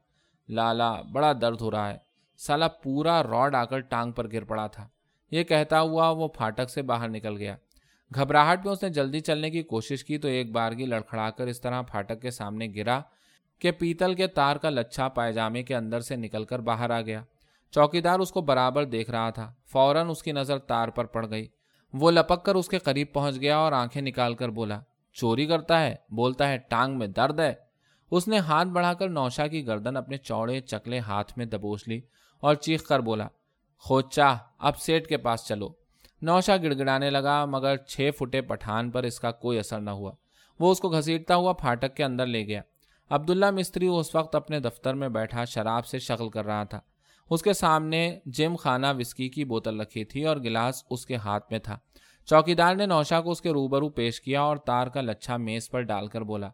لالا بڑا درد ہو رہا ہے، سالا پورا راڈ آ کر ٹانگ پر گر پڑا تھا۔ یہ کہتا ہوا وہ پھاٹک سے باہر نکل گیا۔ گھبراہٹ میں اس نے جلدی چلنے کی کوشش کی تو ایک بارگی لڑکھڑا کر اس طرح پھاٹک کے سامنے گرا کہ پیتل کے تار کا لچھا پائجامے کے اندر سے نکل کر باہر آ گیا۔ چوکیدار اس کو برابر دیکھ رہا تھا۔ فوراً اس کی نظر تار پر پڑ گئی۔ وہ لپک کر اس کے قریب پہنچ گیا اور آنکھیں نکال کر بولا، چوری کرتا ہے، بولتا ہے ٹانگ میں درد ہے۔ اس نے ہاتھ بڑھا کر نوشا کی گردن اپنے چوڑے چکلے ہاتھ میں دبوچ لی اور چیخ کر بولا، خوچا اب سیٹ کے پاس چلو۔ نوشا گڑگڑانے لگا، مگر 6 فٹے پٹھان پر اس کا کوئی اثر نہ ہوا۔ وہ اس کو گھسیٹتا ہوا پھاٹک کے اندر لے گیا۔ عبداللہ مستری اس وقت اپنے دفتر میں بیٹھا شراب سے شغل کر رہا تھا۔ اس کے سامنے جم خانہ وسکی کی بوتل رکھی تھی اور گلاس اس کے ہاتھ میں تھا۔ چوکیدار نے نوشا کو اس کے روبرو پیش کیا اور تار کا لچھا میز پر ڈال کر بولا،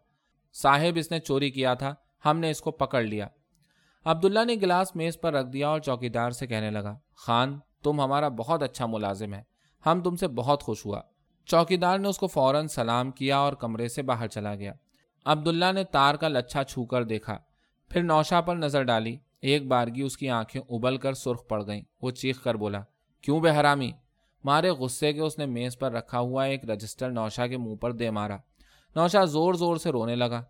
صاحب اس نے چوری کیا تھا، ہم نے اس کو پکڑ لیا۔ عبداللہ نے گلاس میز پر رکھ دیا اور چوکیدار سے کہنے لگا، خان تم ہمارا بہت اچھا ملازم ہے، ہم تم سے بہت خوش ہوا۔ چوکیدار نے اس کو فوراً سلام کیا اور کمرے سے باہر چلا گیا۔ عبداللہ نے تار کا لچھا چھو کر دیکھا، پھر نوشا پر نظر ڈالی۔ ایک بارگی اس کی آنکھیں ابل کر سرخ پڑ گئیں۔ وہ چیخ کر بولا، کیوں بے حرامی؟ مارے غصے کے اس نے میز پر رکھا ہوا ایک رجسٹر نوشا کے منہ پر دے مارا۔ نوشا زور سے رونے لگا۔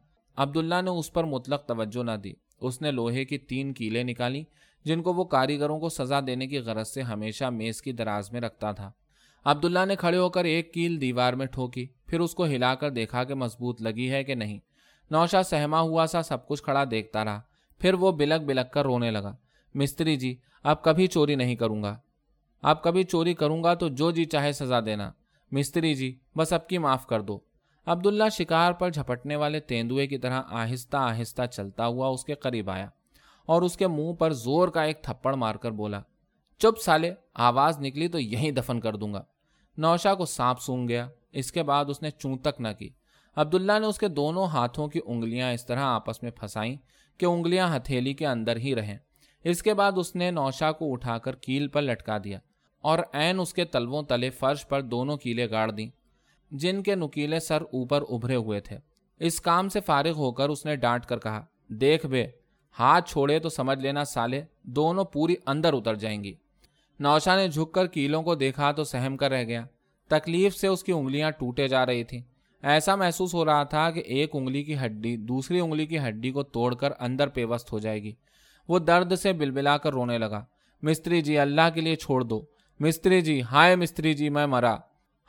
عبداللہ نے اس پر مطلق توجہ نہ دی۔ اس نے لوہے کی 3 کیلیں نکالی جن کو وہ کاریگروں کو سزا دینے کی غرض سے ہمیشہ میز کی دراز میں رکھتا تھا۔ عبداللہ نے کھڑے ہو کر 1 کیل دیوار میں ٹھوکی، پھر اس کو ہلا کر دیکھا کہ مضبوط لگی ہے کہ نہیں۔ نوشا سہما ہوا سا سب کچھ کھڑا دیکھتا رہا، پھر وہ بلک کر رونے لگا، مستری جی اب کبھی چوری کروں گا تو جو جی چاہے سزا دینا، مستری جی بس اب کی معاف کر دو۔ عبداللہ شکار پر جھپٹنے والے تیندوے کی طرح آہستہ چلتا ہوا اس کے قریب آیا اور اس کے منہ پر زور کا ایک تھپڑ مار کر بولا، چپ سالے، آواز نکلی تو یہیں دفن کر دوں گا۔ نوشا کو سانپ سونگ گیا۔ اس کے بعد اس نے چوں تک نہ کی۔ عبداللہ نے اس کے دونوں ہاتھوں کی انگلیاں اس طرح آپس میں پھنسائیں کہ انگلیاں ہتھیلی کے اندر ہی رہیں۔ اس کے بعد اس نے نوشا کو اٹھا کر کیل پر لٹکا دیا اور عین اس کے تلووں تلے فرش پر 2 کیلیں گاڑ دیں جن کے نکیلے سر اوپر ابھرے ہوئے تھے۔ اس کام سے فارغ ہو کر اس نے ڈانٹ کر کہا، دیکھ بے، ہاتھ چھوڑے تو سمجھ لینا سالے دونوں پوری اندر اتر جائیں گی۔ نوشا نے جھک کر کیلوں کو دیکھا تو سہم کر رہ گیا۔ تکلیف سے اس کی انگلیاں ٹوٹے جا رہی تھیں. ایسا محسوس ہو رہا تھا کہ ایک انگلی کی ہڈی دوسری انگلی کی ہڈی کو توڑ کر اندر پیوست ہو جائے گی. وہ درد سے بلبلا کر رونے لگا. مستری جی، اللہ کے لیے چھوڑ دو مستری جی، ہائے مستری جی میں مرا،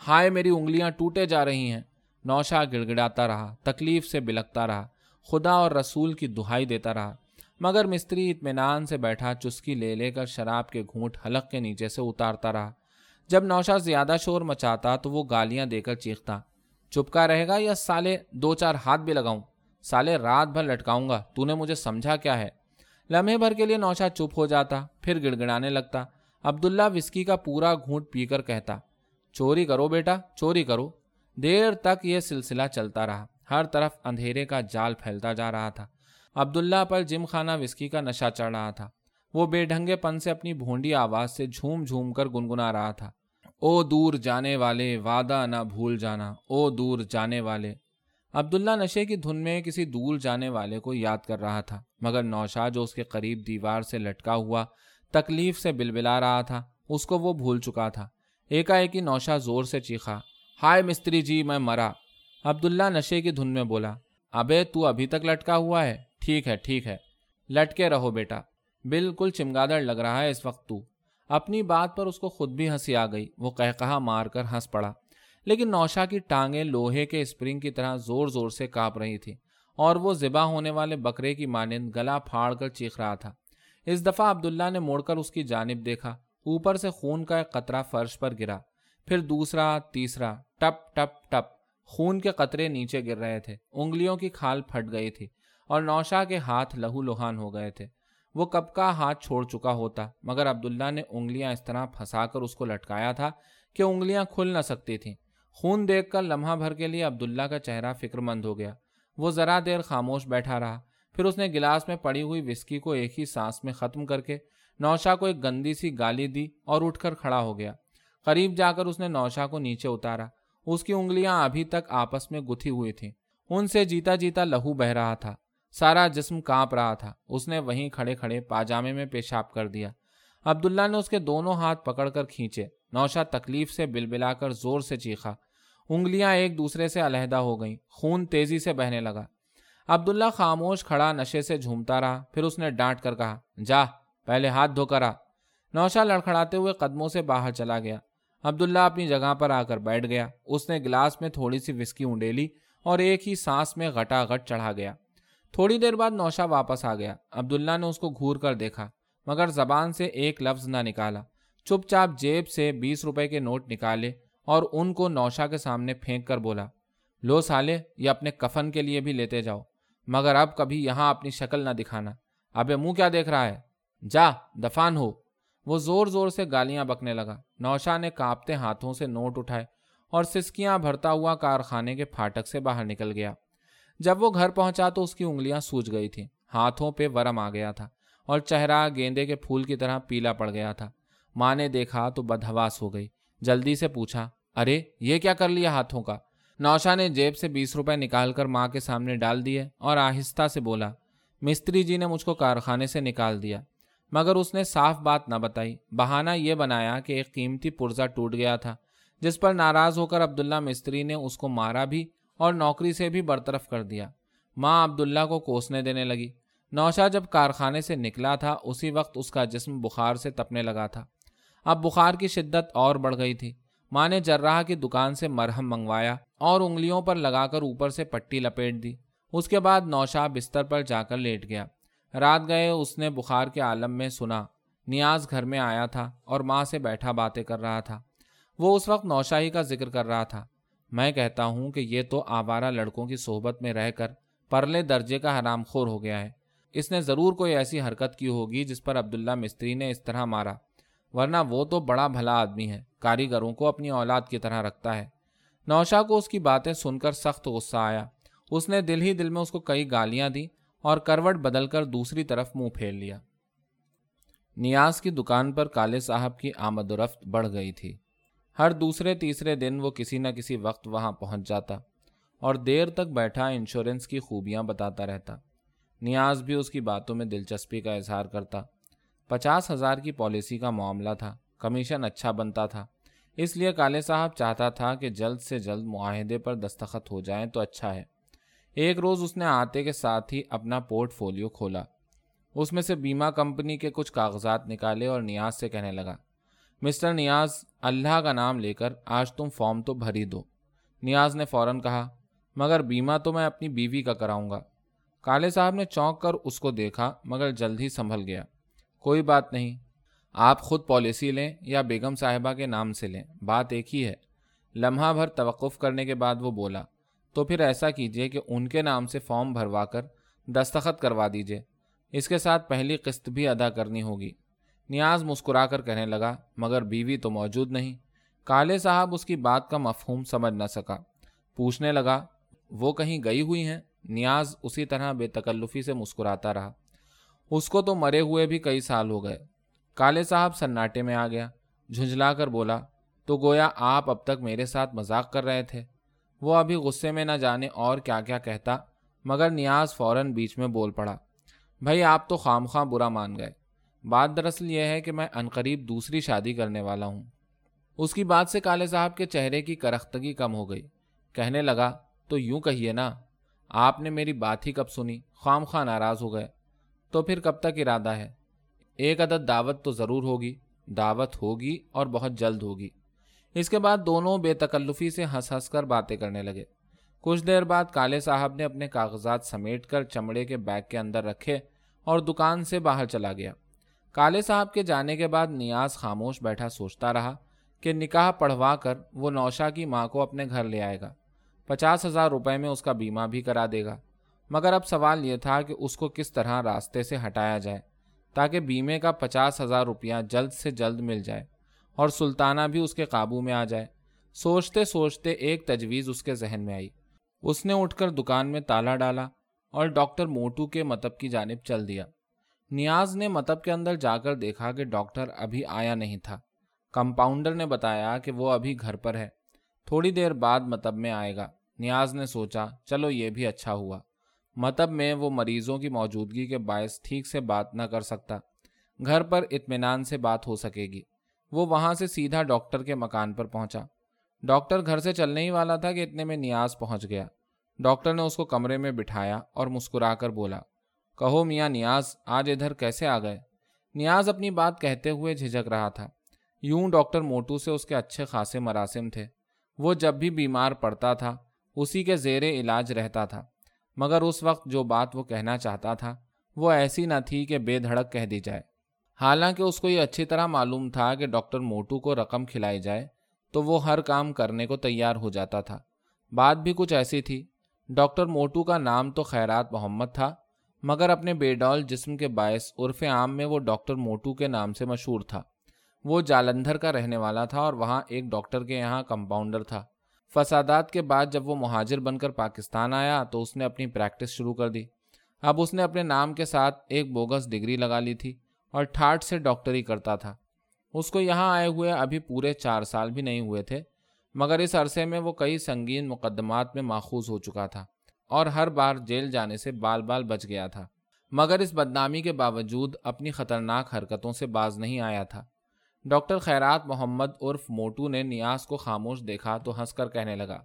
ہائے میری انگلیاں ٹوٹے جا رہی ہیں. نوشا گڑگڑاتا رہا، تکلیف سے بلکتا رہا، خدا اور رسول کی دہائی دیتا رہا، مگر مستری اطمینان سے بیٹھا چسکی لے لے کر شراب کے گھونٹ حلق کے نیچے سے اتارتا رہا. جب نوشا زیادہ شور مچاتا تو وہ گالیاں دے کر چیختا، چپکا رہے گا یا سالے دو چار ہاتھ بھی لگاؤں، سالے رات بھر لٹکاؤں گا، تو نے مجھے سمجھا کیا ہے. لمحے بھر کے لیے نوشا چپ ہو جاتا، پھر گڑگڑانے لگتا. عبداللہ وسکی کا پورا گھونٹ پی کر کہتا، چوری کرو بیٹا چوری کرو. دیر تک یہ سلسلہ چلتا رہا. ہر طرف اندھیرے کا جال پھیلتا جا رہا تھا. عبداللہ پر جم خانہ وسکی کا نشہ چڑھ رہا تھا. وہ بے ڈھنگے پن سے اپنی بھونڈی آواز سے جھوم جھوم کر گنگنا رہا تھا، او دور جانے والے وعدہ نہ بھول جانا، او دور جانے والے. عبداللہ نشے کی دھن میں کسی دور جانے والے کو یاد کر رہا تھا، مگر نوشا جو اس کے قریب دیوار سے لٹکا ہوا تکلیف سے بلبلا رہا تھا، اس کو وہ بھول چکا تھا. ایک ایکی نوشا زور سے چیخا، ہائے مستری جی میں مرا. عبداللہ نشے کی دھن میں بولا، ابے تو ابھی تک لٹکا ہوا ہے، ٹھیک ہے ٹھیک ہے، لٹکے رہو بیٹا، بالکل چمگادڑ لگ رہا ہے اس وقت تو. اپنی بات پر اس کو خود بھی ہنسی آ گئی. وہ قہقہا مار کر ہنس پڑا، لیکن نوشا کی ٹانگیں لوہے کے اسپرنگ کی طرح زور زور سے کانپ رہی تھی، اور وہ ذبح ہونے والے بکرے کی مانند گلا پھاڑ کر چیخ رہا تھا. اس دفعہ عبداللہ نے موڑ کر اس کی جانب دیکھا. اوپر سے خون کا ایک قطرہ فرش پر گرا، پھر دوسرا، تیسرا، ٹپ ٹپ ٹپ. خون کے قطرے نیچے گر رہے تھے. انگلیوں کی کھال پھٹ گئی تھی اور نوشا کے ہاتھ لہو لہان ہو گئے تھے. وہ کب کا ہاتھ چھوڑ چکا ہوتا، مگر عبداللہ نے انگلیاں اس طرح پھنسا کر اس کو لٹکایا تھا کہ انگلیاں کھل نہ سکتی تھیں. خون دیکھ کر لمحہ بھر کے لیے عبداللہ کا چہرہ فکر مند ہو گیا. وہ ذرا دیر خاموش بیٹھا رہا، پھر اس نے گلاس میں پڑی ہوئی وسکی کو ایک ہی سانس میں ختم کر کے نوشا کو ایک گندی سی گالی دی اور اٹھ کر کھڑا ہو گیا. قریب جا کر اس نے نوشا کو نیچے اتارا. اس کی انگلیاں ابھی تک آپس میں گتھی ہوئی تھیں، ان سے جیتا جیتا لہو بہ رہا تھا، سارا جسم کانپ رہا تھا. اس نے وہیں کھڑے کھڑے پاجامے میں پیشاب کر دیا. عبداللہ نے اس کے دونوں ہاتھ پکڑ کر کھینچے. نوشا تکلیف سے بلبلا کر زور سے چیخا. انگلیاں ایک دوسرے سے علیحدہ ہو گئیں، خون تیزی سے بہنے لگا. عبداللہ خاموش کھڑا نشے سے جھومتا رہا. پھر اس نے ڈانٹ کر کہا، جا پہلے ہاتھ دھو کر آ. نوشا لڑکھڑاتے ہوئے قدموں سے باہر چلا گیا. عبداللہ اپنی جگہ پر آ کر بیٹھ گیا. اس نے گلاس میں تھوڑی سی وسکی اونڈیلی اور ایک ہی سانس میں گھٹا گھٹ چڑھا گیا. تھوڑی دیر بعد نوشا واپس آ گیا. عبداللہ نے اس کو گھور کر دیکھا، مگر زبان سے ایک لفظ نہ نکالا. چپ چاپ جیب سے 20 روپے کے نوٹ نکالے اور ان کو نوشا کے سامنے پھینک کر بولا، لو سالے، یہ اپنے کفن کے لیے بھی لیتے جاؤ، مگر اب کبھی یہاں اپنی شکل نہ دکھانا. ابے منہ کیا دیکھ رہا ہے، جا دفان ہو. وہ زور زور سے گالیاں بکنے لگا. نوشا نے کانپتے ہاتھوں سے نوٹ اٹھائے اور سسکیاں بھرتا ہوا کارخانے کے پھاٹک سے باہر نکل گیا. جب وہ گھر پہنچا تو اس کی انگلیاں سوج گئی تھیں، ہاتھوں پہ ورم آ گیا تھا اور چہرہ گیندے کے پھول کی طرح پیلا پڑ گیا تھا. ماں نے دیکھا تو بدحواس ہو گئی. جلدی سے پوچھا، ارے یہ کیا کر لیا ہاتھوں کا؟ نوشا نے جیب سے 20 روپے نکال کر ماں کے سامنے ڈال دیے اور آہستہ سے بولا، مستری جی نے مجھ کو کارخانے سے نکال دیا. مگر اس نے صاف بات نہ بتائی، بہانہ یہ بنایا کہ ایک قیمتی پرزہ ٹوٹ گیا تھا، جس پر ناراض ہو کر عبداللہ مستری نے اس کو مارا بھی اور نوکری سے بھی برطرف کر دیا. ماں عبداللہ کو کوسنے دینے لگی. نوشا جب کارخانے سے نکلا تھا اسی وقت اس کا جسم بخار سے تپنے لگا تھا. اب بخار کی شدت اور بڑھ گئی تھی. ماں نے جراح کی دکان سے مرہم منگوایا اور انگلیوں پر لگا کر اوپر سے پٹی لپیٹ دی. اس کے بعد نوشا بستر پر جا کر لیٹ گیا. رات گئے اس نے بخار کے عالم میں سنا نیاز گھر میں آیا تھا اور ماں سے بیٹھا باتیں کر رہا تھا. وہ اس وقت نوشا ہی کا ذکر کر رہا تھا. میں کہتا ہوں کہ یہ تو آوارہ لڑکوں کی صحبت میں رہ کر پرلے درجے کا حرام خور ہو گیا ہے. اس نے ضرور کوئی ایسی حرکت کی ہوگی جس پر عبداللہ مستری نے اس طرح مارا، ورنہ وہ تو بڑا بھلا آدمی ہے، کاریگروں کو اپنی اولاد کی طرح رکھتا ہے. نوشا کو اس کی باتیں سن کر سخت غصہ آیا. اس نے دل ہی دل میں اس کو کئی گالیاں دی اور کروٹ بدل کر دوسری طرف منہ پھیر لیا. نیاز کی دکان پر کالے صاحب کی آمد و رفت بڑھ گئی تھی. ہر دوسرے تیسرے دن وہ کسی نہ کسی وقت وہاں پہنچ جاتا اور دیر تک بیٹھا انشورنس کی خوبیاں بتاتا رہتا. نیاز بھی اس کی باتوں میں دلچسپی کا اظہار کرتا. 50,000 کی پالیسی کا معاملہ تھا، کمیشن اچھا بنتا تھا. اس لیے کالے صاحب چاہتا تھا کہ جلد سے جلد معاہدے پر دستخط ہو جائیں تو اچھا ہے۔ ایک روز اس نے آتے کے ساتھ ہی اپنا پورٹ فولیو کھولا، اس میں سے بیمہ کمپنی کے کچھ کاغذات نکالے اور نیاز سے کہنے لگا، مسٹر نیاز، اللہ کا نام لے کر آج تم فارم تو بھری دو۔ نیاز نے فوراً کہا، مگر بیمہ تو میں اپنی بیوی کا کراؤں گا۔ کالے صاحب نے چونک کر اس کو دیکھا، مگر جلد ہی سنبھل گیا۔ کوئی بات نہیں، آپ خود پالیسی لیں یا بیگم صاحبہ کے نام سے لیں، بات ایک ہی ہے۔ لمحہ بھر توقف کرنے کے بعد وہ بولا، تو پھر ایسا کیجئے کہ ان کے نام سے فارم بھروا کر دستخط کروا دیجئے، اس کے ساتھ پہلی قسط بھی ادا کرنی ہوگی۔ نیاز مسکرا کر کہنے لگا، مگر بیوی تو موجود نہیں۔ کالے صاحب اس کی بات کا مفہوم سمجھ نہ سکا، پوچھنے لگا، وہ کہیں گئی ہوئی ہیں؟ نیاز اسی طرح بے تکلفی سے مسکراتا رہا، اس کو تو مرے ہوئے بھی کئی سال ہو گئے۔ کالے صاحب سناٹے میں آ گیا، جھنجھلا کر بولا، تو گویا آپ اب تک میرے ساتھ مذاق کر رہے تھے۔ وہ ابھی غصے میں نہ جانے اور کیا کیا کہتا، مگر نیاز فوراً بیچ میں بول پڑا، بھائی آپ تو خام خواہ برا مان گئے، بات دراصل یہ ہے کہ میں عنقریب دوسری شادی کرنے والا ہوں۔ اس کی بات سے کالے صاحب کے چہرے کی کرختگی کم ہو گئی، کہنے لگا، تو یوں کہیے نا، آپ نے میری بات ہی کب سنی، خام خواہ ناراض ہو گئے، تو پھر کب تک ارادہ ہے؟ ایک عدد دعوت تو ضرور ہوگی۔ دعوت ہوگی اور بہت جلد ہوگی۔ اس کے بعد دونوں بے تکلفی سے ہنس ہنس کر باتیں کرنے لگے۔ کچھ دیر بعد کالے صاحب نے اپنے کاغذات سمیٹ کر چمڑے کے بیگ کے اندر رکھے اور دکان سے باہر چلا گیا۔ کالے صاحب کے جانے کے بعد نیاز خاموش بیٹھا سوچتا رہا کہ نکاح پڑھوا کر وہ نوشا کی ماں کو اپنے گھر لے آئے گا، 50,000 روپے میں اس کا بیمہ بھی کرا دے گا، مگر اب سوال یہ تھا کہ اس کو کس طرح راستے سے ہٹایا جائے تاکہ بیمے کا 50,000 روپیہ جلد سے جلد مل جائے اور سلطانہ بھی اس کے قابو میں آ جائے۔ سوچتے سوچتے ایک تجویز اس کے ذہن میں آئی، اس نے اٹھ کر دکان میں تالا ڈالا اور ڈاکٹر موٹو کے مطب کی جانب چل دیا۔ نیاز نے مطب کے اندر جا کر دیکھا کہ ڈاکٹر ابھی آیا نہیں تھا۔ کمپاؤنڈر نے بتایا کہ وہ ابھی گھر پر ہے، تھوڑی دیر بعد مطب میں آئے گا۔ نیاز نے سوچا، چلو یہ بھی اچھا ہوا، مطب میں وہ مریضوں کی موجودگی کے باعث ٹھیک سے بات نہ کر سکتا، گھر پر اطمینان سے بات ہو سکے گی۔ وہ وہاں سے سیدھا ڈاکٹر کے مکان پر پہنچا۔ ڈاکٹر گھر سے چلنے ہی والا تھا کہ اتنے میں نیاز پہنچ گیا۔ ڈاکٹر نے اس کو کمرے میں بٹھایا اور مسکرا کر بولا، کہو میاں نیاز، آج ادھر کیسے آ گئے؟ نیاز اپنی بات کہتے ہوئے جھجک رہا تھا۔ یوں ڈاکٹر موٹو سے اس کے اچھے خاصے مراسم تھے، وہ جب بھی بیمار پڑتا تھا اسی کے زیر علاج رہتا تھا، مگر اس وقت جو بات وہ کہنا چاہتا تھا وہ ایسی نہ تھی کہ بے دھڑک کہہ دی جائے۔ حالانکہ اس کو یہ اچھی طرح معلوم تھا کہ ڈاکٹر موٹو کو رقم کھلائی جائے تو وہ ہر کام کرنے کو تیار ہو جاتا تھا۔ بات بھی کچھ ایسی تھی، ڈاکٹر موٹو کا نام تو خیرات محمد تھا، مگر اپنے بیڈول جسم کے باعث عرف عام میں وہ ڈاکٹر موٹو کے نام سے مشہور تھا۔ وہ جالندھر کا رہنے والا تھا اور وہاں ایک ڈاکٹر کے یہاں کمپاؤنڈر تھا۔ فسادات کے بعد جب وہ مہاجر بن کر پاکستان آیا تو اس نے اپنی پریکٹس شروع کر دی۔ اب اس نے اپنے نام کے ساتھ ایک بوگس ڈگری لگا لی تھی اور ٹھاٹ سے ڈاکٹری کرتا تھا۔ اس کو یہاں آئے ہوئے ابھی پورے 4 سال بھی نہیں ہوئے تھے، مگر اس عرصے میں وہ کئی سنگین مقدمات میں ماخوذ ہو چکا تھا اور ہر بار جیل جانے سے بال بال بچ گیا تھا، مگر اس بدنامی کے باوجود اپنی خطرناک حرکتوں سے باز نہیں آیا تھا۔ ڈاکٹر خیرات محمد عرف موٹو نے نیاز کو خاموش دیکھا تو ہنس کر کہنے لگا،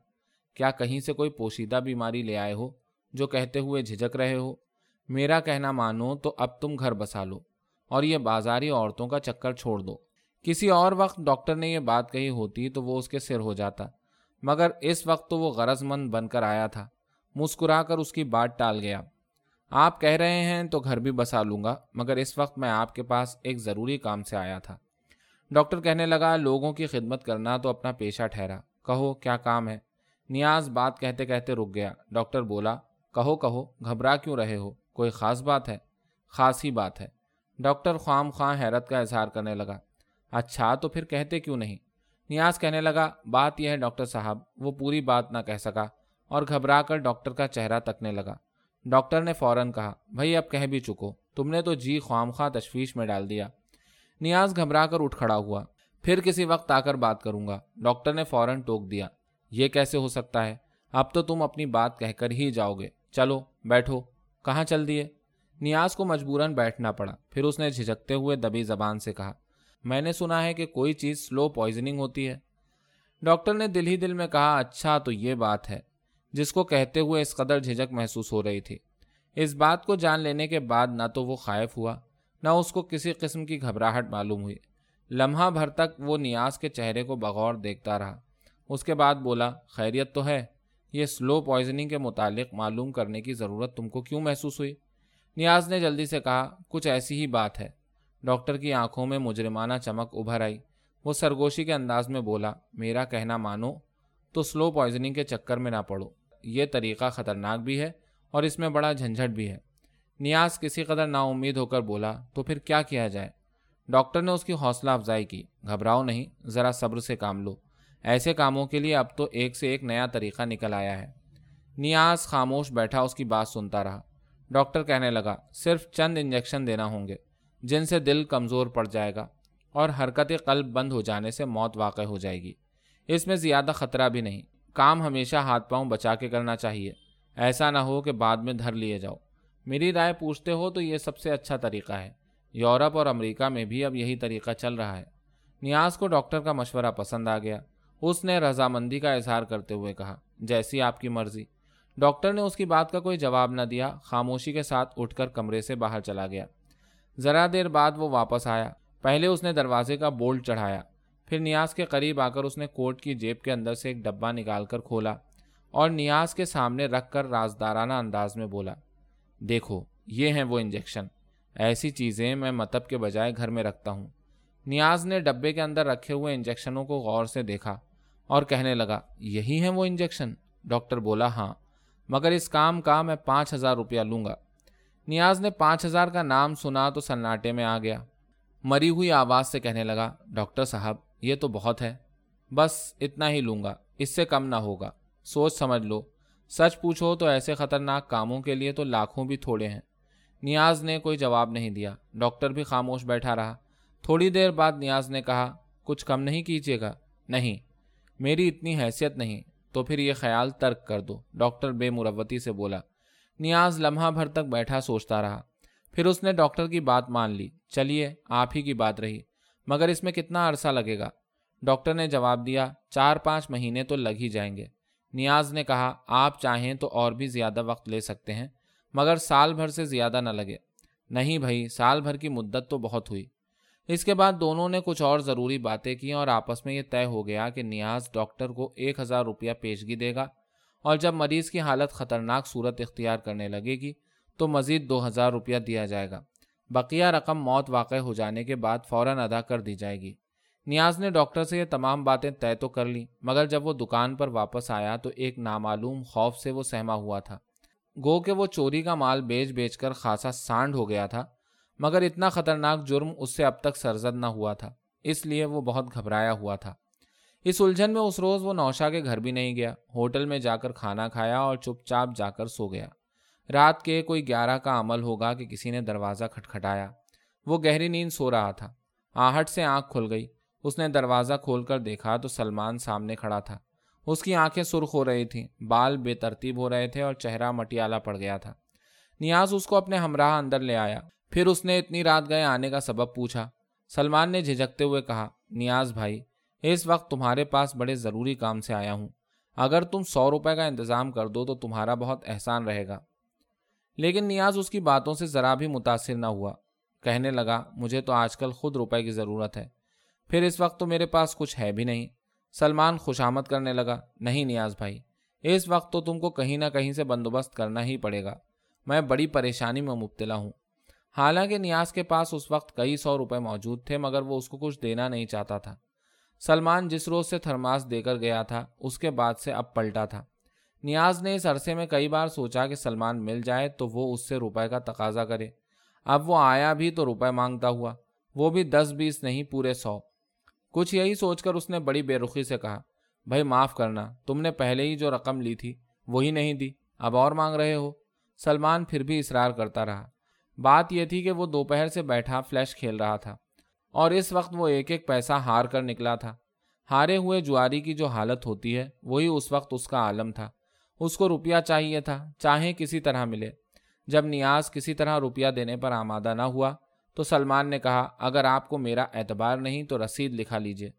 کیا کہیں سے کوئی پوشیدہ بیماری لے آئے ہو جو کہتے ہوئے جھجک رہے ہو؟ میرا کہنا مانو تو اب تم گھر بسا لو اور یہ بازاری عورتوں کا چکر چھوڑ دو۔ کسی اور وقت ڈاکٹر نے یہ بات کہی ہوتی تو وہ اس کے سر ہو جاتا، مگر اس وقت تو وہ غرض مند بن کر آیا تھا، مسکرا کر اس کی بات ٹال گیا۔ آپ کہہ رہے ہیں تو گھر بھی بسا لوں گا، مگر اس وقت میں آپ کے پاس ایک ضروری کام سے آیا تھا۔ ڈاکٹر کہنے لگا، لوگوں کی خدمت کرنا تو اپنا پیشہ ٹھہرا، کہو کیا کام ہے؟ نیاز بات کہتے کہتے رک گیا۔ ڈاکٹر بولا، کہو گھبرا کیوں رہے ہو، کوئی خاص بات ہے؟ خاص ہی بات ہے، ڈاکٹر خام خواہ حیرت کا اظہار کرنے لگا۔ اچھا تو پھر کہتے کیوں نہیں؟ نیاز کہنے لگا، بات یہ ہے ڈاکٹر صاحب، وہ پوری بات نہ کہہ سکا اور گھبرا کر ڈاکٹر کا چہرہ تکنے لگا۔ ڈاکٹر نے فوراً کہا، بھائی اب کہہ بھی چکو، تم نے تو جی خام خواہ تشویش میں ڈال دیا۔ نیاز گھبرا کر اٹھ کھڑا ہوا، پھر کسی وقت آ کر بات کروں گا۔ ڈاکٹر نے فوراً ٹوک دیا، یہ کیسے ہو سکتا ہے، اب تو تم اپنی بات کہہ کر ہی جاؤ گے، چلو بیٹھو۔ کہاں چل دیے؟ نیاز کو مجبوراً بیٹھنا پڑا، پھر اس نے جھجکتے ہوئے دبی زبان سے کہا، میں نے سنا ہے کہ کوئی چیز سلو پوائزننگ ہوتی ہے، ڈاکٹر نے دل ہی دل میں کہا اچھا تو یہ بات ہے، جس کو کہتے ہوئے اس قدر جھجک محسوس ہو رہی تھی۔ اس بات کو جان لینے کے بعد نہ تو وہ خائف ہوا نہ اس کو کسی قسم کی گھبراہٹ معلوم ہوئی۔ لمحہ بھر تک وہ نیاز کے چہرے کو بغور دیکھتا رہا، اس کے بعد بولا، خیریت تو ہے؟ یہ سلو پوائزننگ کے متعلق معلوم کرنے کی ضرورت تم کو کیوں محسوس ہوئی؟ نیاز نے جلدی سے کہا، کچھ ایسی ہی بات ہے۔ ڈاکٹر کی آنکھوں میں مجرمانہ چمک ابھر آئی، وہ سرگوشی کے انداز میں بولا، میرا کہنا مانو تو سلو پوائزننگ کے چکر میں نہ پڑو، یہ طریقہ خطرناک بھی ہے اور اس میں بڑا جھنجھٹ بھی ہے۔ نیاز کسی قدر نا امید ہو کر بولا، تو پھر کیا کیا جائے؟ ڈاکٹر نے اس کی حوصلہ افزائی کی، گھبراؤ نہیں، ذرا صبر سے کام لو، ایسے کاموں کے لیے اب تو ایک سے ایک نیا طریقہ نکل آیا ہے۔ نیاز خاموش بیٹھا اس کی بات سنتا رہا۔ ڈاکٹر کہنے لگا، صرف چند انجیکشن دینا ہوں گے جن سے دل کمزور پڑ جائے گا اور حرکت قلب بند ہو جانے سے موت واقع ہو جائے گی، اس میں زیادہ خطرہ بھی نہیں، کام ہمیشہ ہاتھ پاؤں بچا کے کرنا چاہیے، ایسا نہ ہو کہ بعد میں دھر لیے جاؤ۔ میری رائے پوچھتے ہو تو یہ سب سے اچھا طریقہ ہے، یورپ اور امریکہ میں بھی اب یہی طریقہ چل رہا ہے۔ نیاز کو ڈاکٹر کا مشورہ پسند آ گیا، اس نے رضامندی کا اظہار کرتے ہوئے کہا، جیسی آپ کی مرضی۔ ڈاکٹر نے اس کی بات کا کوئی جواب نہ دیا، خاموشی کے ساتھ اٹھ کر کمرے سے باہر چلا گیا۔ ذرا دیر بعد وہ واپس آیا، پہلے اس نے دروازے کا بولٹ چڑھایا، پھر نیاز کے قریب آ کر اس نے کوٹ کی جیب کے اندر سے ایک ڈبہ نکال کر کھولا اور نیاز کے سامنے رکھ کر رازدارانہ انداز میں بولا، دیکھو یہ ہیں وہ انجیکشن، ایسی چیزیں میں مطب کے بجائے گھر میں رکھتا ہوں۔ نیاز نے ڈبے کے اندر رکھے ہوئے انجیکشنوں کو غور سے دیکھا اور کہنے لگا، یہی ہیں وہ انجیکشن؟ ڈاکٹر بولا، ہاں، مگر اس کام کا میں 5,000 روپیہ لوں گا۔ نیاز نے 5,000 کا نام سنا تو سناٹے میں آ گیا، مری ہوئی آواز سے کہنے لگا، ڈاکٹر صاحب یہ تو بہت ہے، بس اتنا ہی لوں گا، اس سے کم نہ ہوگا، سوچ سمجھ لو، سچ پوچھو تو ایسے خطرناک کاموں کے لیے تو لاکھوں بھی تھوڑے ہیں۔ نیاز نے کوئی جواب نہیں دیا، ڈاکٹر بھی خاموش بیٹھا رہا۔ تھوڑی دیر بعد نیاز نے کہا، کچھ کم نہیں کیجیے گا؟ نہیں، میری اتنی حیثیت نہیں، تو پھر یہ خیال ترک کر دو، ڈاکٹر بے مروتی سے بولا۔ نیاز لمحہ بھر تک بیٹھا سوچتا رہا، پھر اس نے ڈاکٹر کی بات مان لی، چلیے آپ ہی کی بات رہی، مگر اس میں کتنا عرصہ لگے گا؟ ڈاکٹر نے جواب دیا، 4-5 مہینے تو لگ ہی جائیں گے۔ نیاز نے کہا، آپ چاہیں تو اور بھی زیادہ وقت لے سکتے ہیں، مگر 1 سال بھر سے زیادہ نہ لگے۔ نہیں بھائی، 1 سال بھر کی مدت تو بہت ہوئی۔ اس کے بعد دونوں نے کچھ اور ضروری باتیں کی اور آپس میں یہ طے ہو گیا کہ نیاز ڈاکٹر کو 1,000 روپیہ پیشگی دے گا، اور جب مریض کی حالت خطرناک صورت اختیار کرنے لگے گی تو مزید 2,000 روپیہ دیا جائے گا، بقیہ رقم موت واقع ہو جانے کے بعد فوراً ادا کر دی جائے گی۔ نیاز نے ڈاکٹر سے یہ تمام باتیں طے تو کر لیں، مگر جب وہ دکان پر واپس آیا تو ایک نامعلوم خوف سے وہ سہما ہوا تھا، گو کہ وہ چوری کا مال بیچ بیچ کر خاصا سانڈ ہو گیا تھا، مگر اتنا خطرناک جرم اس سے اب تک سرزد نہ ہوا تھا، اس لیے وہ بہت گھبرایا ہوا تھا۔ اس الجھن میں اس روز وہ نوشا کے گھر بھی نہیں گیا، ہوٹل میں جا کر کھانا کھایا اور چپ چاپ جا کر سو گیا۔ رات کے کوئی 11 کا عمل ہوگا کہ کسی نے دروازہ کھٹکھٹایا، وہ گہری نیند سو رہا تھا، آہٹ سے آنکھ کھل گئی۔ اس نے دروازہ کھول کر دیکھا تو سلمان سامنے کھڑا تھا، اس کی آنکھیں سرخ ہو رہی تھیں، بال بے ترتیب ہو رہے تھے اور چہرہ مٹیالا پڑ گیا تھا۔ نیاز اس کو اپنے ہمراہ اندر لے آیا، پھر اس نے اتنی رات گئے آنے کا سبب پوچھا۔ سلمان نے جھجکتے ہوئے کہا، نیاز بھائی، اس وقت تمہارے پاس بڑے ضروری کام سے آیا ہوں، اگر تم 100 روپے کا انتظام کر دو تو تمہارا بہت احسان رہے گا۔ لیکن نیاز اس کی باتوں سے ذرا بھی متاثر نہ ہوا، کہنے لگا، مجھے تو آج کل خود روپے کی ضرورت ہے، پھر اس وقت تو میرے پاس کچھ ہے بھی نہیں۔ سلمان خوشامد کرنے لگا، نہیں نیاز بھائی، اس وقت تو تم کو کہیں نہ کہیں سے بندوبست کرنا ہی پڑے گا، میں بڑی پریشانی میں مبتلا ہوں۔ حالانکہ نیاز کے پاس اس وقت کئی 100 روپے موجود تھے، مگر وہ اس کو کچھ دینا نہیں چاہتا تھا۔ سلمان جس روز سے تھرماس دے کر گیا تھا، اس کے بعد سے اب پلٹا تھا۔ نیاز نے اس عرصے میں کئی بار سوچا کہ سلمان مل جائے تو وہ اس سے روپے کا تقاضا کرے، اب وہ آیا بھی تو روپے مانگتا ہوا، وہ بھی 10-20 نہیں، پورے 100۔ کچھ یہی سوچ کر اس نے بڑی بے رخی سے کہا، بھائی معاف کرنا، تم نے پہلے ہی جو رقم لی تھی وہی نہیں دی، اب اور مانگ رہے ہو۔ سلمان پھر بھی اصرار کرتا رہا، بات یہ تھی کہ وہ دوپہر سے بیٹھا فلیش کھیل رہا تھا اور اس وقت وہ 1-1 پیسہ ہار کر نکلا تھا۔ ہارے ہوئے جواری کی جو حالت ہوتی ہے وہی اس وقت اس کا عالم تھا، اس کو روپیہ چاہیے تھا، چاہے کسی طرح ملے۔ جب نیاز کسی طرح روپیہ دینے پر آمادہ نہ ہوا تو سلمان نے کہا، اگر آپ کو میرا اعتبار نہیں تو رسید لکھا لیجئے۔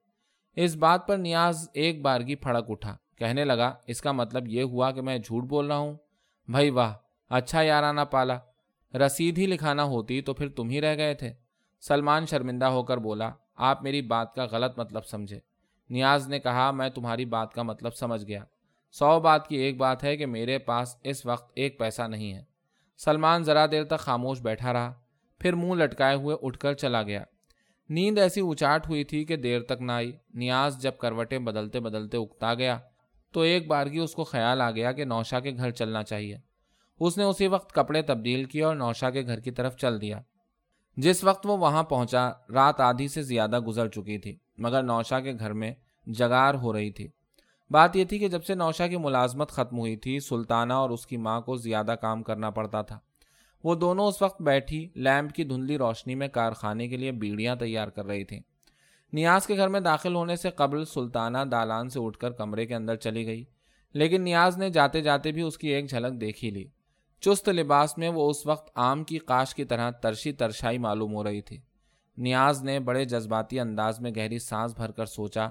اس بات پر نیاز ایک بارگی پھڑک اٹھا، کہنے لگا اس کا مطلب یہ ہوا کہ میں جھوٹ بول رہا ہوں؟ بھائی واہ، اچھا یارانہ پالا، رسید ہی لکھانا ہوتی تو پھر تم ہی رہ گئے تھے۔ سلمان شرمندہ ہو کر بولا، آپ میری بات کا غلط مطلب سمجھے۔ نیاز نے کہا، میں تمہاری بات کا مطلب سمجھ گیا، 100 بات کی ایک بات ہے کہ میرے پاس اس وقت 1 پیسہ نہیں ہے۔ سلمان ذرا دیر تک خاموش بیٹھا رہا، پھر منہ لٹکائے ہوئے اٹھ کر چلا گیا۔ نیند ایسی اچاٹ ہوئی تھی کہ دیر تک نہ آئی۔ نیاز جب کروٹیں بدلتے بدلتے اکتا گیا تو ایک بارگی اس کو خیال آ گیا کہ نوشا کے گھر چلنا چاہیے۔ اس نے اسی وقت کپڑے تبدیل کیے اور نوشا کے گھر کی طرف چل دیا۔ جس وقت وہ وہاں پہنچا، رات آدھی سے زیادہ گزر چکی تھی، مگر نوشا کے گھر میں جگار ہو رہی تھی۔ بات یہ تھی کہ جب سے نوشا کی ملازمت ختم ہوئی تھی، سلطانہ اور اس کی ماں کو زیادہ کام کرنا پڑتا تھا۔ وہ دونوں اس وقت بیٹھی لیمپ کی دھندلی روشنی میں کارخانے کے لیے بیڑیاں تیار کر رہی تھیں۔ نیاز کے گھر میں داخل ہونے سے قبل سلطانہ دالان سے اٹھ کر کمرے کے اندر چلی گئی، لیکن نیاز نے جاتے جاتے بھی اس کی ایک جھلک دیکھی لی۔ چست لباس میں وہ اس وقت آم کی قاش کی طرح ترشی ترشائی معلوم ہو رہی تھی۔ نیاز نے بڑے جذباتی انداز میں گہری سانس بھر کر سوچا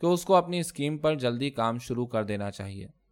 کہ اس کو اپنی اسکیم پر جلدی کام شروع کر دینا چاہیے۔